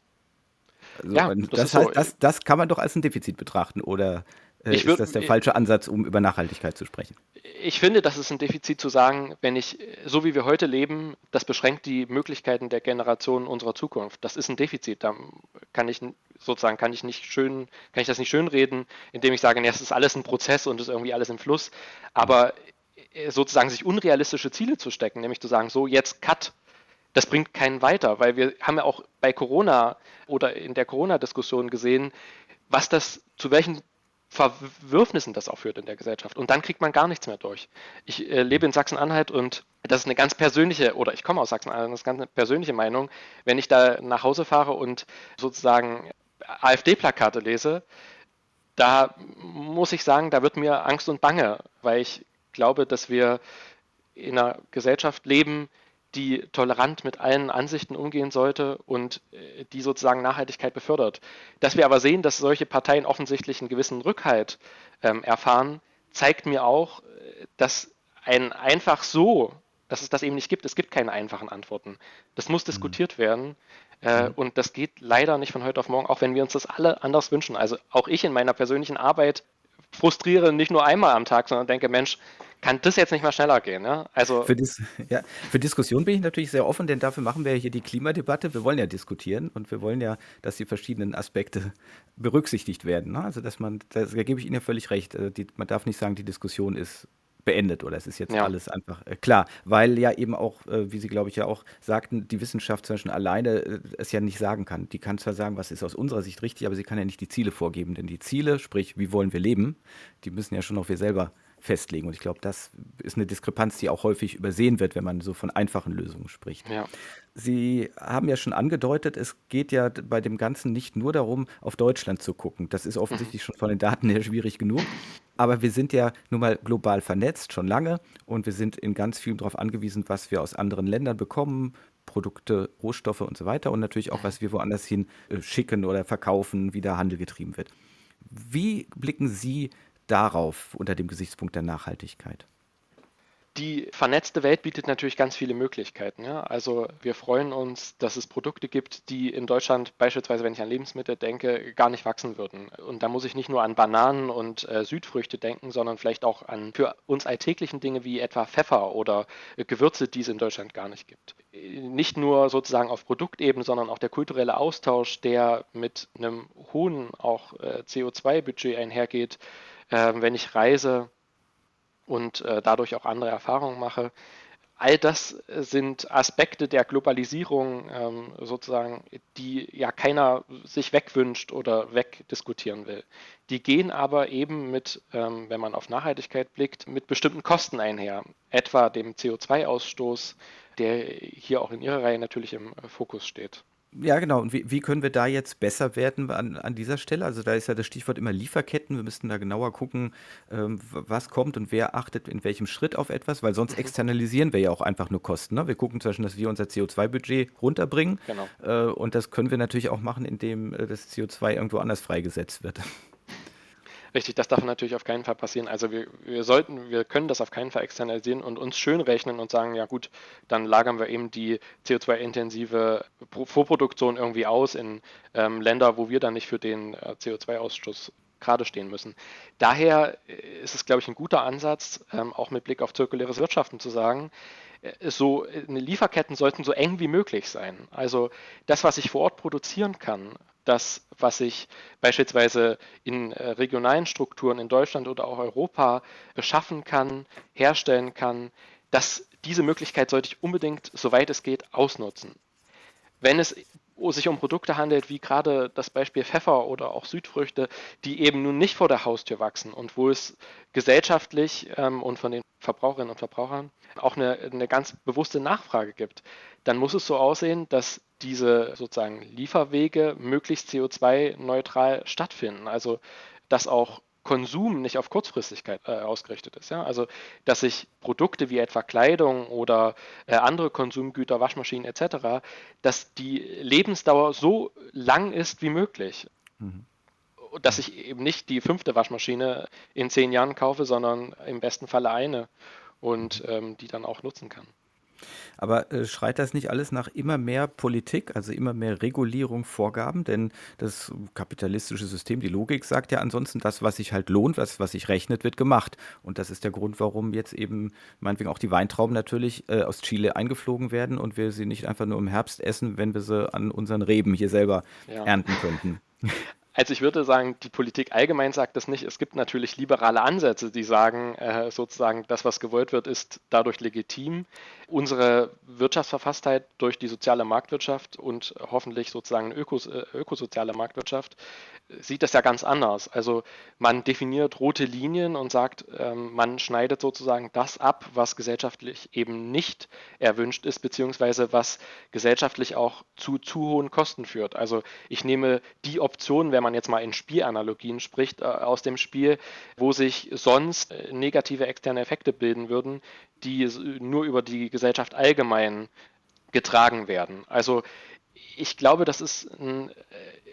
Also ja das, das, heißt, so. das, das kann man doch als ein Defizit betrachten, oder äh, ist würd, das der falsche Ansatz, um über Nachhaltigkeit zu sprechen? Ich finde, das ist ein Defizit zu sagen, wenn ich, so wie wir heute leben, das beschränkt die Möglichkeiten der Generationen unserer Zukunft. Das ist ein Defizit. Da kann ich sozusagen kann ich nicht schön, kann ich das nicht schönreden, indem ich sage, es ist alles ein Prozess und es ist irgendwie alles im Fluss. Aber sozusagen sich unrealistische Ziele zu stecken, nämlich zu sagen, so jetzt cut, das bringt keinen weiter, weil wir haben ja auch bei Corona oder in der Corona-Diskussion gesehen, was das, zu welchen Verwürfnissen das auch führt in der Gesellschaft. Und dann kriegt man gar nichts mehr durch. Ich äh, lebe in Sachsen-Anhalt und das ist eine ganz persönliche, oder ich komme aus Sachsen-Anhalt, das ist eine ganz persönliche Meinung, wenn ich da nach Hause fahre und sozusagen AfD-Plakate lese, da muss ich sagen, da wird mir Angst und Bange, weil ich glaube, dass wir in einer Gesellschaft leben, die tolerant mit allen Ansichten umgehen sollte und die sozusagen Nachhaltigkeit befördert. Dass wir aber sehen, dass solche Parteien offensichtlich einen gewissen Rückhalt ähm, erfahren, zeigt mir auch, dass ein einfach so, dass es das eben nicht gibt. Es gibt keine einfachen Antworten. Das muss diskutiert mhm. werden äh, mhm. und das geht leider nicht von heute auf morgen, auch wenn wir uns das alle anders wünschen. Also auch ich in meiner persönlichen Arbeit frustriere, nicht nur einmal am Tag, sondern denke, Mensch, kann das jetzt nicht mal schneller gehen? Ja? Also für, dis- ja. für Diskussion bin ich natürlich sehr offen, denn dafür machen wir ja hier die Klimadebatte. Wir wollen ja diskutieren und wir wollen ja, dass die verschiedenen Aspekte berücksichtigt werden. Ne? Also dass man, das, da gebe ich Ihnen ja völlig recht, also die, man darf nicht sagen, die Diskussion ist beendet oder es ist jetzt ja. alles einfach äh, klar, weil ja eben auch, äh, wie Sie glaube ich ja auch sagten, die Wissenschaft zum Beispiel alleine äh, es ja nicht sagen kann. Die kann zwar sagen, was ist aus unserer Sicht richtig, aber sie kann ja nicht die Ziele vorgeben, denn die Ziele, sprich, wie wollen wir leben, die müssen ja schon noch wir selber festlegen und ich glaube, das ist eine Diskrepanz, die auch häufig übersehen wird, wenn man so von einfachen Lösungen spricht. Ja. Sie haben ja schon angedeutet, es geht ja bei dem Ganzen nicht nur darum, auf Deutschland zu gucken. Das ist offensichtlich schon von den Daten her schwierig genug. Aber wir sind ja nun mal global vernetzt, schon lange. Und wir sind in ganz vielem darauf angewiesen, was wir aus anderen Ländern bekommen. Produkte, Rohstoffe und so weiter. Und natürlich auch, was wir woanders hin schicken oder verkaufen, wie da Handel getrieben wird. Wie blicken Sie darauf unter dem Gesichtspunkt der Nachhaltigkeit? Die vernetzte Welt bietet natürlich ganz viele Möglichkeiten. Ja? Also wir freuen uns, dass es Produkte gibt, die in Deutschland beispielsweise, wenn ich an Lebensmittel denke, gar nicht wachsen würden. Und da muss ich nicht nur an Bananen und äh, Südfrüchte denken, sondern vielleicht auch an für uns alltäglichen Dinge wie etwa Pfeffer oder äh, Gewürze, die es in Deutschland gar nicht gibt. Nicht nur sozusagen auf Produktebene, sondern auch der kulturelle Austausch, der mit einem hohen auch äh, C O zwei Budget einhergeht, äh, wenn ich reise, und äh, dadurch auch andere Erfahrungen mache. All das sind Aspekte der Globalisierung ähm, sozusagen, die ja keiner sich wegwünscht oder wegdiskutieren will. Die gehen aber eben mit, ähm, wenn man auf Nachhaltigkeit blickt, mit bestimmten Kosten einher, etwa dem C O zwei Ausstoß, der hier auch in Ihrer Reihe natürlich im Fokus steht. Ja, genau. Und wie, wie können wir da jetzt besser werden an, an dieser Stelle? Also da ist ja das Stichwort immer Lieferketten. Wir müssten da genauer gucken, ähm, was kommt und wer achtet in welchem Schritt auf etwas, weil sonst externalisieren wir ja auch einfach nur Kosten. Ne? Wir gucken zum Beispiel, dass wir unser C O zwei Budget runterbringen. Genau. Äh, und das können wir natürlich auch machen, indem äh, das C O zwei irgendwo anders freigesetzt wird. Richtig, das darf natürlich auf keinen Fall passieren. Also wir, wir sollten, wir können das auf keinen Fall externalisieren und uns schön rechnen und sagen, ja gut, dann lagern wir eben die C O zwei intensive Vorproduktion irgendwie aus in ähm, Länder, wo wir dann nicht für den äh, C O zwei Ausstoß gerade stehen müssen. Daher ist es, glaube ich, ein guter Ansatz, ähm, auch mit Blick auf zirkuläres Wirtschaften zu sagen, so eine Lieferketten sollten so eng wie möglich sein. Also das, was ich vor Ort produzieren kann, das, was ich beispielsweise in äh, regionalen Strukturen in Deutschland oder auch Europa beschaffen kann, herstellen kann, dass diese Möglichkeit sollte ich unbedingt, soweit es geht, ausnutzen. Wenn es sich um Produkte handelt, wie gerade das Beispiel Pfeffer oder auch Südfrüchte, die eben nun nicht vor der Haustür wachsen und wo es gesellschaftlich ähm, und von den Verbraucherinnen und Verbrauchern auch eine, eine ganz bewusste Nachfrage gibt, dann muss es so aussehen, dass diese sozusagen Lieferwege möglichst C O zwei neutral stattfinden. Also dass auch Konsum nicht auf Kurzfristigkeit äh, ausgerichtet ist. Ja? Also dass ich Produkte wie etwa Kleidung oder äh, andere Konsumgüter, Waschmaschinen et cetera, dass die Lebensdauer so lang ist wie möglich. Mhm. Dass ich eben nicht die fünfte Waschmaschine in zehn Jahren kaufe, sondern im besten Falle eine und ähm, die dann auch nutzen kann. Aber äh, schreit das nicht alles nach immer mehr Politik, also immer mehr Regulierung, Vorgaben? Denn das kapitalistische System, die Logik sagt ja ansonsten, das, was sich halt lohnt, das, was sich rechnet, wird gemacht. Und das ist der Grund, warum jetzt eben meinetwegen auch die Weintrauben natürlich äh, aus Chile eingeflogen werden und wir sie nicht einfach nur im Herbst essen, wenn wir sie an unseren Reben hier selber ja. ernten könnten. Also ich würde sagen, die Politik allgemein sagt das nicht. Es gibt natürlich liberale Ansätze, die sagen, äh, sozusagen, das, was gewollt wird, ist dadurch legitim. Unsere Wirtschaftsverfasstheit durch die soziale Marktwirtschaft und hoffentlich sozusagen eine ökos- ökosoziale Marktwirtschaft sieht das ja ganz anders. Also man definiert rote Linien und sagt, ähm, man schneidet sozusagen das ab, was gesellschaftlich eben nicht erwünscht ist, beziehungsweise was gesellschaftlich auch zu zu hohen Kosten führt. Also ich nehme die Option, wenn man jetzt mal in Spielanalogien spricht, aus dem Spiel, wo sich sonst negative externe Effekte bilden würden, die nur über die Gesellschaft allgemein getragen werden. Also ich glaube, dass es ein,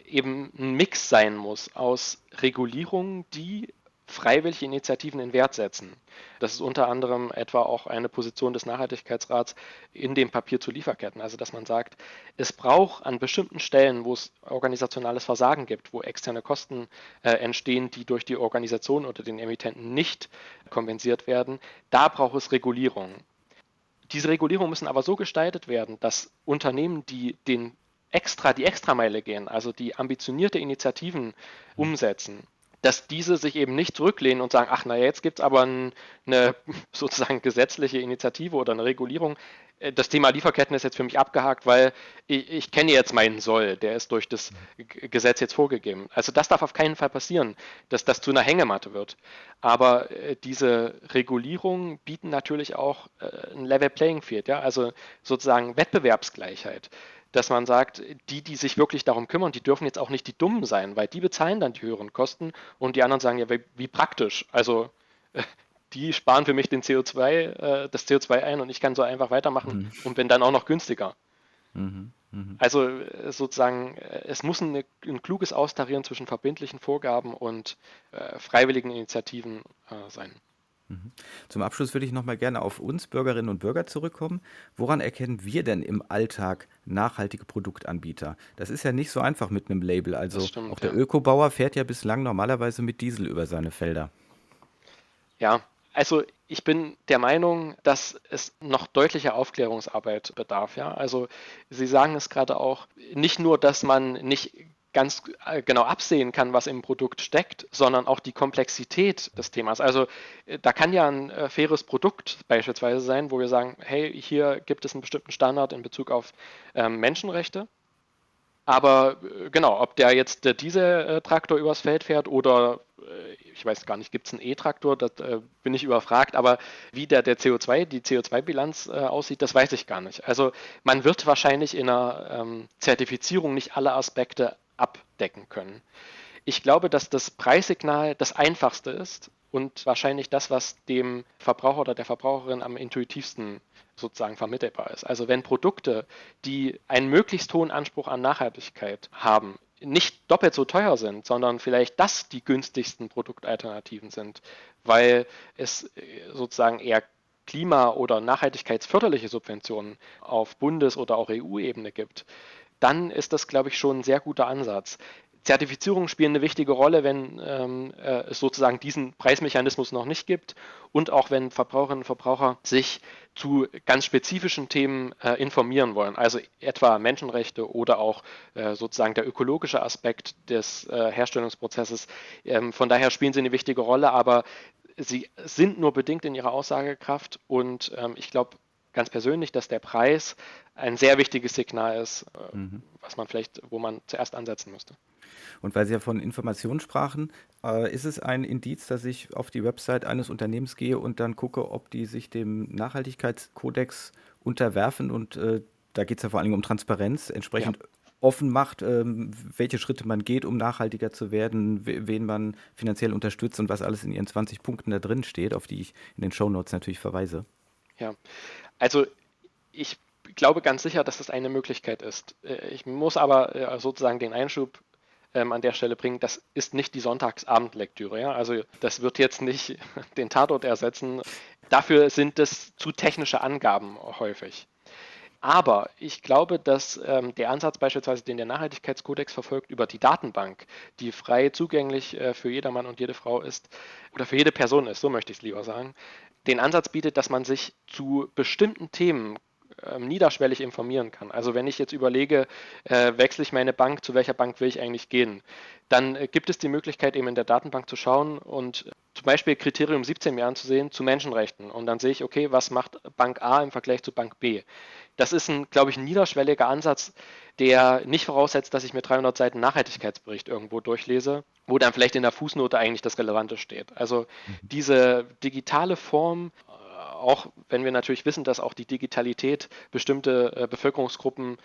eben ein Mix sein muss aus Regulierungen, die freiwillig Initiativen in Wert setzen. Das ist unter anderem etwa auch eine Position des Nachhaltigkeitsrats in dem Papier zu Lieferketten. Also dass man sagt, es braucht an bestimmten Stellen, wo es organisationales Versagen gibt, wo externe Kosten äh, entstehen, die durch die Organisation oder den Emittenten nicht kompensiert werden, da braucht es Regulierung. Diese Regulierungen müssen aber so gestaltet werden, dass Unternehmen, die den extra, die Extrameile gehen, also die ambitionierte Initiativen umsetzen, dass diese sich eben nicht zurücklehnen und sagen, ach naja, jetzt gibt es aber ein, eine sozusagen gesetzliche Initiative oder eine Regulierung. Das Thema Lieferketten ist jetzt für mich abgehakt, weil ich, ich kenne jetzt meinen Soll, der ist durch das Gesetz jetzt vorgegeben. Also das darf auf keinen Fall passieren, dass das zu einer Hängematte wird. Aber äh, diese Regulierungen bieten natürlich auch äh, ein Level Playing Field, ja? Also sozusagen Wettbewerbsgleichheit. Dass man sagt, die, die sich wirklich darum kümmern, die dürfen jetzt auch nicht die Dummen sein, weil die bezahlen dann die höheren Kosten und die anderen sagen, ja, wie, wie praktisch. Also die sparen für mich den C O zwei, das C O zwei ein und ich kann so einfach weitermachen mhm. und bin dann auch noch günstiger. Mhm. Mhm. Also sozusagen, es muss ein, ein kluges Austarieren zwischen verbindlichen Vorgaben und äh, freiwilligen Initiativen äh, sein. Zum Abschluss würde ich nochmal gerne auf uns Bürgerinnen und Bürger zurückkommen. Woran erkennen wir denn im Alltag nachhaltige Produktanbieter? Das ist ja nicht so einfach mit einem Label. Also stimmt, auch der ja. Ökobauer fährt ja bislang normalerweise mit Diesel über seine Felder. Ja, also ich bin der Meinung, dass es noch deutlicher Aufklärungsarbeit bedarf. Ja? Also Sie sagen es gerade auch, nicht nur, dass man nicht ganz genau absehen kann, was im Produkt steckt, sondern auch die Komplexität des Themas. Also da kann ja ein äh, faires Produkt beispielsweise sein, wo wir sagen, hey, hier gibt es einen bestimmten Standard in Bezug auf äh, Menschenrechte. Aber äh, genau, ob der jetzt der Dieseltraktor äh, übers Feld fährt oder, äh, ich weiß gar nicht, gibt es einen E-Traktor, da äh, bin ich überfragt, aber wie der, der C O zwei, die C O zwei Bilanz äh, aussieht, das weiß ich gar nicht. Also man wird wahrscheinlich in einer ähm, Zertifizierung nicht alle Aspekte abdecken können. Ich glaube, dass das Preissignal das einfachste ist und wahrscheinlich das, was dem Verbraucher oder der Verbraucherin am intuitivsten sozusagen vermittelbar ist. Also wenn Produkte, die einen möglichst hohen Anspruch an Nachhaltigkeit haben, nicht doppelt so teuer sind, sondern vielleicht das die günstigsten Produktalternativen sind, weil es sozusagen eher klima- oder nachhaltigkeitsförderliche Subventionen auf Bundes- oder auch E U-Ebene gibt, dann ist das, glaube ich, schon ein sehr guter Ansatz. Zertifizierungen spielen eine wichtige Rolle, wenn ähm, äh, es sozusagen diesen Preismechanismus noch nicht gibt und auch wenn Verbraucherinnen und Verbraucher sich zu ganz spezifischen Themen äh, informieren wollen, also etwa Menschenrechte oder auch äh, sozusagen der ökologische Aspekt des äh, Herstellungsprozesses. Ähm, von daher spielen sie eine wichtige Rolle, aber sie sind nur bedingt in ihrer Aussagekraft und ähm, ich glaube, ganz persönlich, dass der Preis ein sehr wichtiges Signal ist, mhm. was man vielleicht, wo man zuerst ansetzen müsste. Und weil Sie ja von Informationen sprachen, äh, ist es ein Indiz, dass ich auf die Website eines Unternehmens gehe und dann gucke, ob die sich dem Nachhaltigkeitskodex unterwerfen und äh, da geht es ja vor allem um Transparenz, entsprechend ja. offen macht, äh, welche Schritte man geht, um nachhaltiger zu werden, we- wen man finanziell unterstützt und was alles in Ihren zwanzig Punkten da drin steht, auf die ich in den Shownotes natürlich verweise. Ja, also ich glaube ganz sicher, dass das eine Möglichkeit ist. Ich muss aber sozusagen den Einschub an der Stelle bringen, das ist nicht die Sonntagsabendlektüre. Ja? Also das wird jetzt nicht den Tatort ersetzen. Dafür sind es zu technische Angaben häufig. Aber ich glaube, dass ähm, der Ansatz beispielsweise, den der Nachhaltigkeitskodex verfolgt, über die Datenbank, die frei zugänglich äh, für jedermann und jede Frau ist oder für jede Person ist, so möchte ich es lieber sagen, den Ansatz bietet, dass man sich zu bestimmten Themen äh, niederschwellig informieren kann. Also wenn ich jetzt überlege, äh, wechsle ich meine Bank, zu welcher Bank will ich eigentlich gehen, dann äh, gibt es die Möglichkeit, eben in der Datenbank zu schauen und äh, zum Beispiel Kriterium siebzehn mehr anzusehen zu Menschenrechten. Und dann sehe ich, okay, was macht Bank A im Vergleich zu Bank B? Das ist ein, glaube ich, ein niederschwelliger Ansatz, der nicht voraussetzt, dass ich mir dreihundert Seiten Nachhaltigkeitsbericht irgendwo durchlese, wo dann vielleicht in der Fußnote eigentlich das Relevante steht. Also diese digitale Form, auch wenn wir natürlich wissen, dass auch die Digitalität bestimmte Bevölkerungsgruppen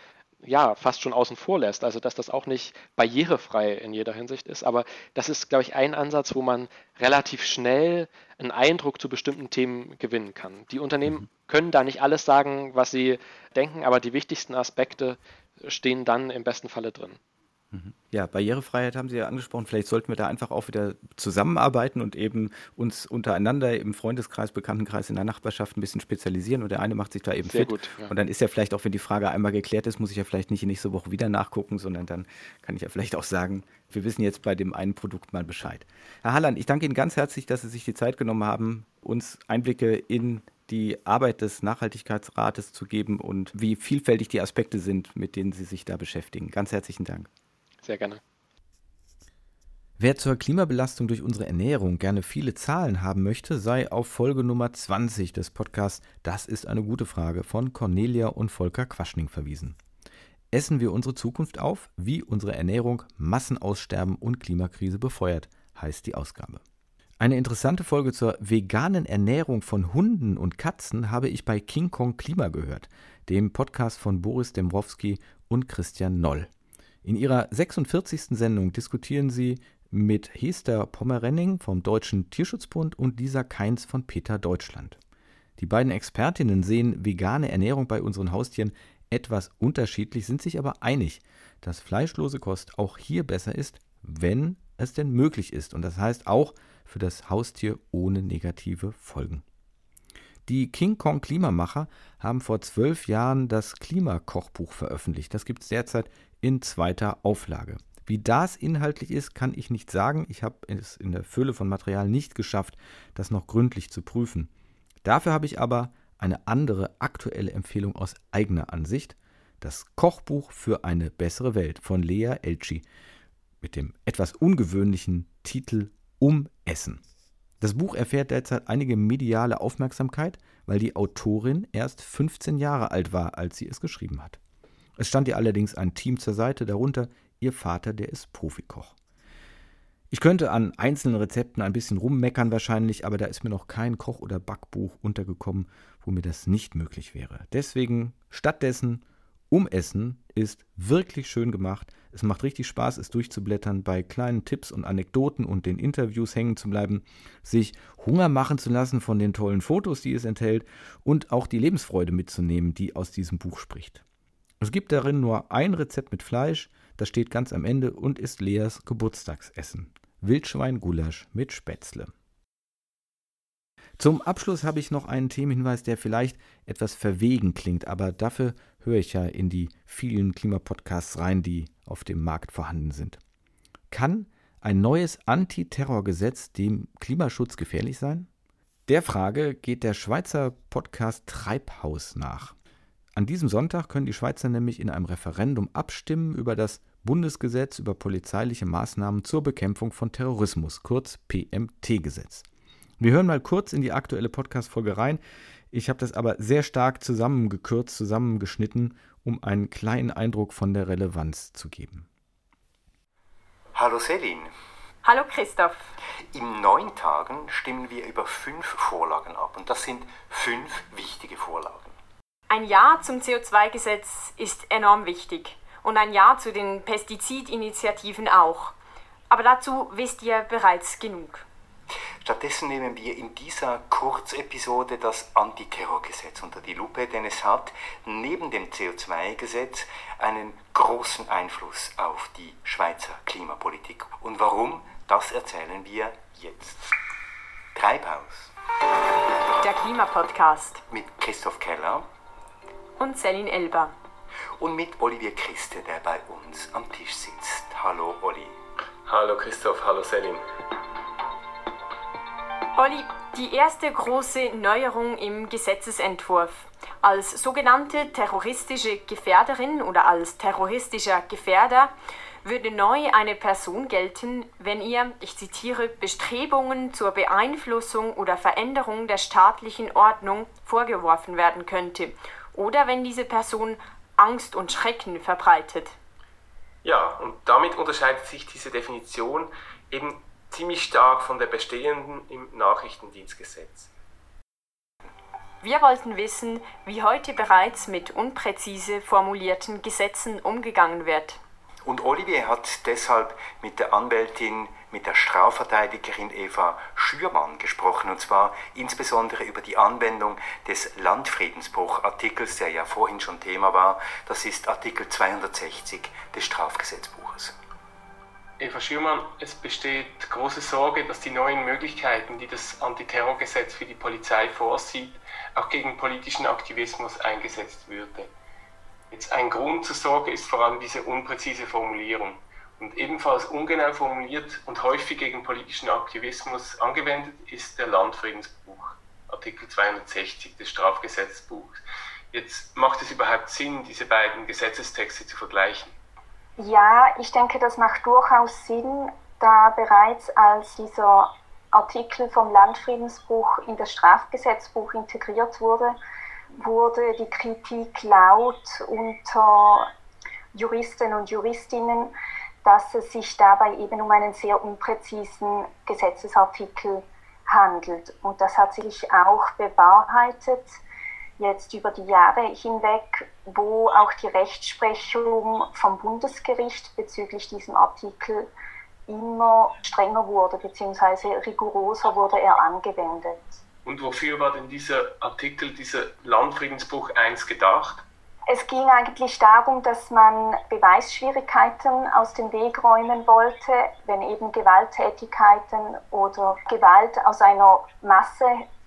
ja fast schon außen vor lässt, also dass das auch nicht barrierefrei in jeder Hinsicht ist, aber das ist, glaube ich, ein Ansatz, wo man relativ schnell einen Eindruck zu bestimmten Themen gewinnen kann. Die Unternehmen können da nicht alles sagen, was sie denken, aber die wichtigsten Aspekte stehen dann im besten Falle drin. Ja, Barrierefreiheit haben Sie ja angesprochen. Vielleicht sollten wir da einfach auch wieder zusammenarbeiten und eben uns untereinander im Freundeskreis, Bekanntenkreis, in der Nachbarschaft ein bisschen spezialisieren. Und der eine macht sich da eben Sehr fit. Gut, ja. Und dann ist ja vielleicht auch, wenn die Frage einmal geklärt ist, muss ich ja vielleicht nicht nächste Woche wieder nachgucken, sondern dann kann ich ja vielleicht auch sagen, wir wissen jetzt bei dem einen Produkt mal Bescheid. Herr Haarlandt, ich danke Ihnen ganz herzlich, dass Sie sich die Zeit genommen haben, uns Einblicke in die Arbeit des Nachhaltigkeitsrates zu geben und wie vielfältig die Aspekte sind, mit denen Sie sich da beschäftigen. Ganz herzlichen Dank. Sehr gerne. Wer zur Klimabelastung durch unsere Ernährung gerne viele Zahlen haben möchte, sei auf Folge Nummer zwanzig des Podcasts Das ist eine gute Frage von Cornelia und Volker Quaschning verwiesen. Essen wir unsere Zukunft auf, wie unsere Ernährung Massenaussterben und Klimakrise befeuert, heißt die Ausgabe. Eine interessante Folge zur veganen Ernährung von Hunden und Katzen habe ich bei King Kong Klima gehört, dem Podcast von Boris Demrovski und Christian Noll. In ihrer sechsundvierzigsten Sendung diskutieren sie mit Hester Pommerenning vom Deutschen Tierschutzbund und Lisa Keins von PETA Deutschland. Die beiden Expertinnen sehen vegane Ernährung bei unseren Haustieren etwas unterschiedlich, sind sich aber einig, dass fleischlose Kost auch hier besser ist, wenn es denn möglich ist. Und das heißt auch für das Haustier ohne negative Folgen. Die King Kong Klimamacher haben vor zwölf Jahren das Klimakochbuch veröffentlicht. Das gibt es derzeit in zweiter Auflage. Wie das inhaltlich ist, kann ich nicht sagen. Ich habe es in der Fülle von Material nicht geschafft, das noch gründlich zu prüfen. Dafür habe ich aber eine andere aktuelle Empfehlung aus eigener Ansicht. Das Kochbuch für eine bessere Welt von Lea Elci mit dem etwas ungewöhnlichen Titel Umessen. Das Buch erfährt derzeit einige mediale Aufmerksamkeit, weil die Autorin erst fünfzehn Jahre alt war, als sie es geschrieben hat. Es stand ihr allerdings ein Team zur Seite, darunter ihr Vater, der ist Profikoch. Ich könnte an einzelnen Rezepten ein bisschen rummeckern wahrscheinlich, aber da ist mir noch kein Koch- oder Backbuch untergekommen, wo mir das nicht möglich wäre. Deswegen stattdessen Umessen ist wirklich schön gemacht. Es macht richtig Spaß, es durchzublättern, bei kleinen Tipps und Anekdoten und den Interviews hängen zu bleiben, sich Hunger machen zu lassen von den tollen Fotos, die es enthält und auch die Lebensfreude mitzunehmen, die aus diesem Buch spricht. Es gibt darin nur ein Rezept mit Fleisch, das steht ganz am Ende und ist Leas Geburtstagsessen. Wildschweingulasch mit Spätzle. Zum Abschluss habe ich noch einen Themenhinweis, der vielleicht etwas verwegen klingt, aber dafür höre ich ja in die vielen Klimapodcasts rein, die auf dem Markt vorhanden sind. Kann ein neues Antiterrorgesetz dem Klimaschutz gefährlich sein? Der Frage geht der Schweizer Podcast Treibhaus nach. An diesem Sonntag können die Schweizer nämlich in einem Referendum abstimmen über das Bundesgesetz über polizeiliche Maßnahmen zur Bekämpfung von Terrorismus, kurz P M T-Gesetz. Wir hören mal kurz in die aktuelle Podcast-Folge rein. Ich habe das aber sehr stark zusammengekürzt, zusammengeschnitten, um einen kleinen Eindruck von der Relevanz zu geben. Hallo Selin. Hallo Christoph. In neun Tagen stimmen wir über fünf Vorlagen ab und das sind fünf wichtige Vorlagen. Ein Ja zum C O zwei Gesetz ist enorm wichtig und ein Ja zu den Pestizidinitiativen auch. Aber dazu wisst ihr bereits genug. Stattdessen nehmen wir in dieser Kurzepisode das Antiterrorgesetz unter die Lupe, denn es hat neben dem C O zwei Gesetz einen großen Einfluss auf die Schweizer Klimapolitik. Und warum, das erzählen wir jetzt. Treibhaus. Der Klimapodcast. Mit Christoph Keller. Und Selin Elber. Und mit Olivier Christe, der bei uns am Tisch sitzt. Hallo Olli. Hallo Christoph, hallo Selin. Olli, die erste große Neuerung im Gesetzesentwurf. Als sogenannte terroristische Gefährderin oder als terroristischer Gefährder würde neu eine Person gelten, wenn ihr, ich zitiere, Bestrebungen zur Beeinflussung oder Veränderung der staatlichen Ordnung vorgeworfen werden könnte. Oder wenn diese Person Angst und Schrecken verbreitet. Ja, und damit unterscheidet sich diese Definition eben ziemlich stark von der bestehenden im Nachrichtendienstgesetz. Wir wollten wissen, wie heute bereits mit unpräzise formulierten Gesetzen umgegangen wird. Und Olivier hat deshalb mit der Anwältin, mit der Strafverteidigerin Eva Schürmann gesprochen, und zwar insbesondere über die Anwendung des Landfriedensbruchartikels, der ja vorhin schon Thema war. Das ist Artikel zweihundertsechzig des Strafgesetzbuches. Eva Schürmann, es besteht große Sorge, dass die neuen Möglichkeiten, die das Antiterrorgesetz für die Polizei vorsieht, auch gegen politischen Aktivismus eingesetzt würde. Jetzt ein Grund zur Sorge ist vor allem diese unpräzise Formulierung. Und ebenfalls ungenau formuliert und häufig gegen politischen Aktivismus angewendet ist der Landfriedensbruch, Artikel zweihundertsechzig des Strafgesetzbuchs. Jetzt macht es überhaupt Sinn, diese beiden Gesetzestexte zu vergleichen? Ja, ich denke, das macht durchaus Sinn, da bereits als dieser Artikel vom Landfriedensbruch in das Strafgesetzbuch integriert wurde, wurde die Kritik laut unter Juristen und Juristinnen, dass es sich dabei eben um einen sehr unpräzisen Gesetzesartikel handelt. Und das hat sich auch bewahrheitet, jetzt über die Jahre hinweg, wo auch die Rechtsprechung vom Bundesgericht bezüglich diesem Artikel immer strenger wurde, beziehungsweise rigoroser wurde er angewendet. Und wofür war denn dieser Artikel, dieser Landfriedensbruch eins gedacht? Es ging eigentlich darum, dass man Beweisschwierigkeiten aus dem Weg räumen wollte, wenn eben Gewalttätigkeiten oder Gewalt aus einer Masse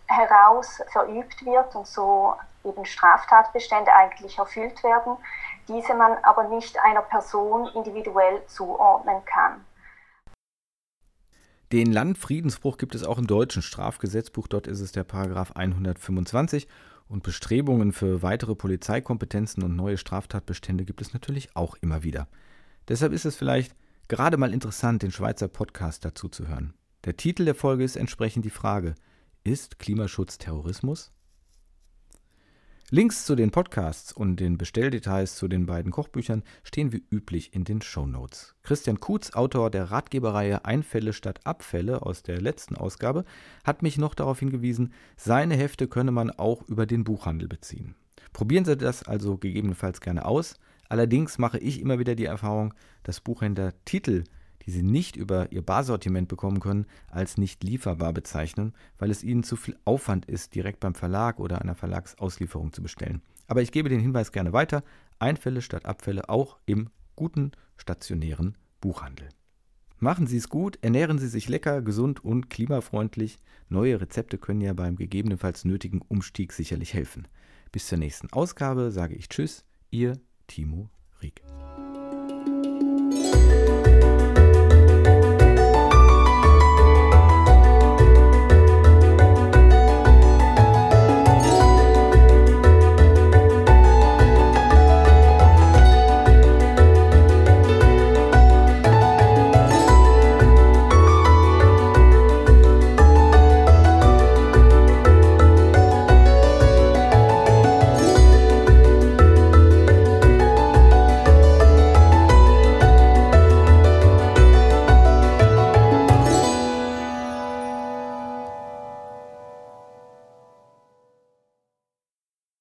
heraus verübt wird und so eben Straftatbestände eigentlich erfüllt werden, diese man aber nicht einer Person individuell zuordnen kann. Den Landfriedensbruch gibt es auch im deutschen Strafgesetzbuch, dort ist es der Paragraph hundertfünfundzwanzig. Und Bestrebungen für weitere Polizeikompetenzen und neue Straftatbestände gibt es natürlich auch immer wieder. Deshalb ist es vielleicht gerade mal interessant, den Schweizer Podcast dazu zu hören. Der Titel der Folge ist entsprechend die Frage: Ist Klimaschutz Terrorismus? Links zu den Podcasts und den Bestelldetails zu den beiden Kochbüchern stehen wie üblich in den Shownotes. Christian Kutz, Autor der Ratgeberreihe Einfälle statt Abfälle aus der letzten Ausgabe, hat mich noch darauf hingewiesen, seine Hefte könne man auch über den Buchhandel beziehen. Probieren Sie das also gegebenenfalls gerne aus. Allerdings mache ich immer wieder die Erfahrung, dass Buchhändler Titel, die Sie nicht über Ihr Barsortiment bekommen können, als nicht lieferbar bezeichnen, weil es Ihnen zu viel Aufwand ist, direkt beim Verlag oder einer Verlagsauslieferung zu bestellen. Aber ich gebe den Hinweis gerne weiter: Einfälle statt Abfälle auch im guten, stationären Buchhandel. Machen Sie es gut, ernähren Sie sich lecker, gesund und klimafreundlich. Neue Rezepte können ja beim gegebenenfalls nötigen Umstieg sicherlich helfen. Bis zur nächsten Ausgabe sage ich Tschüss, Ihr Timo Rieg.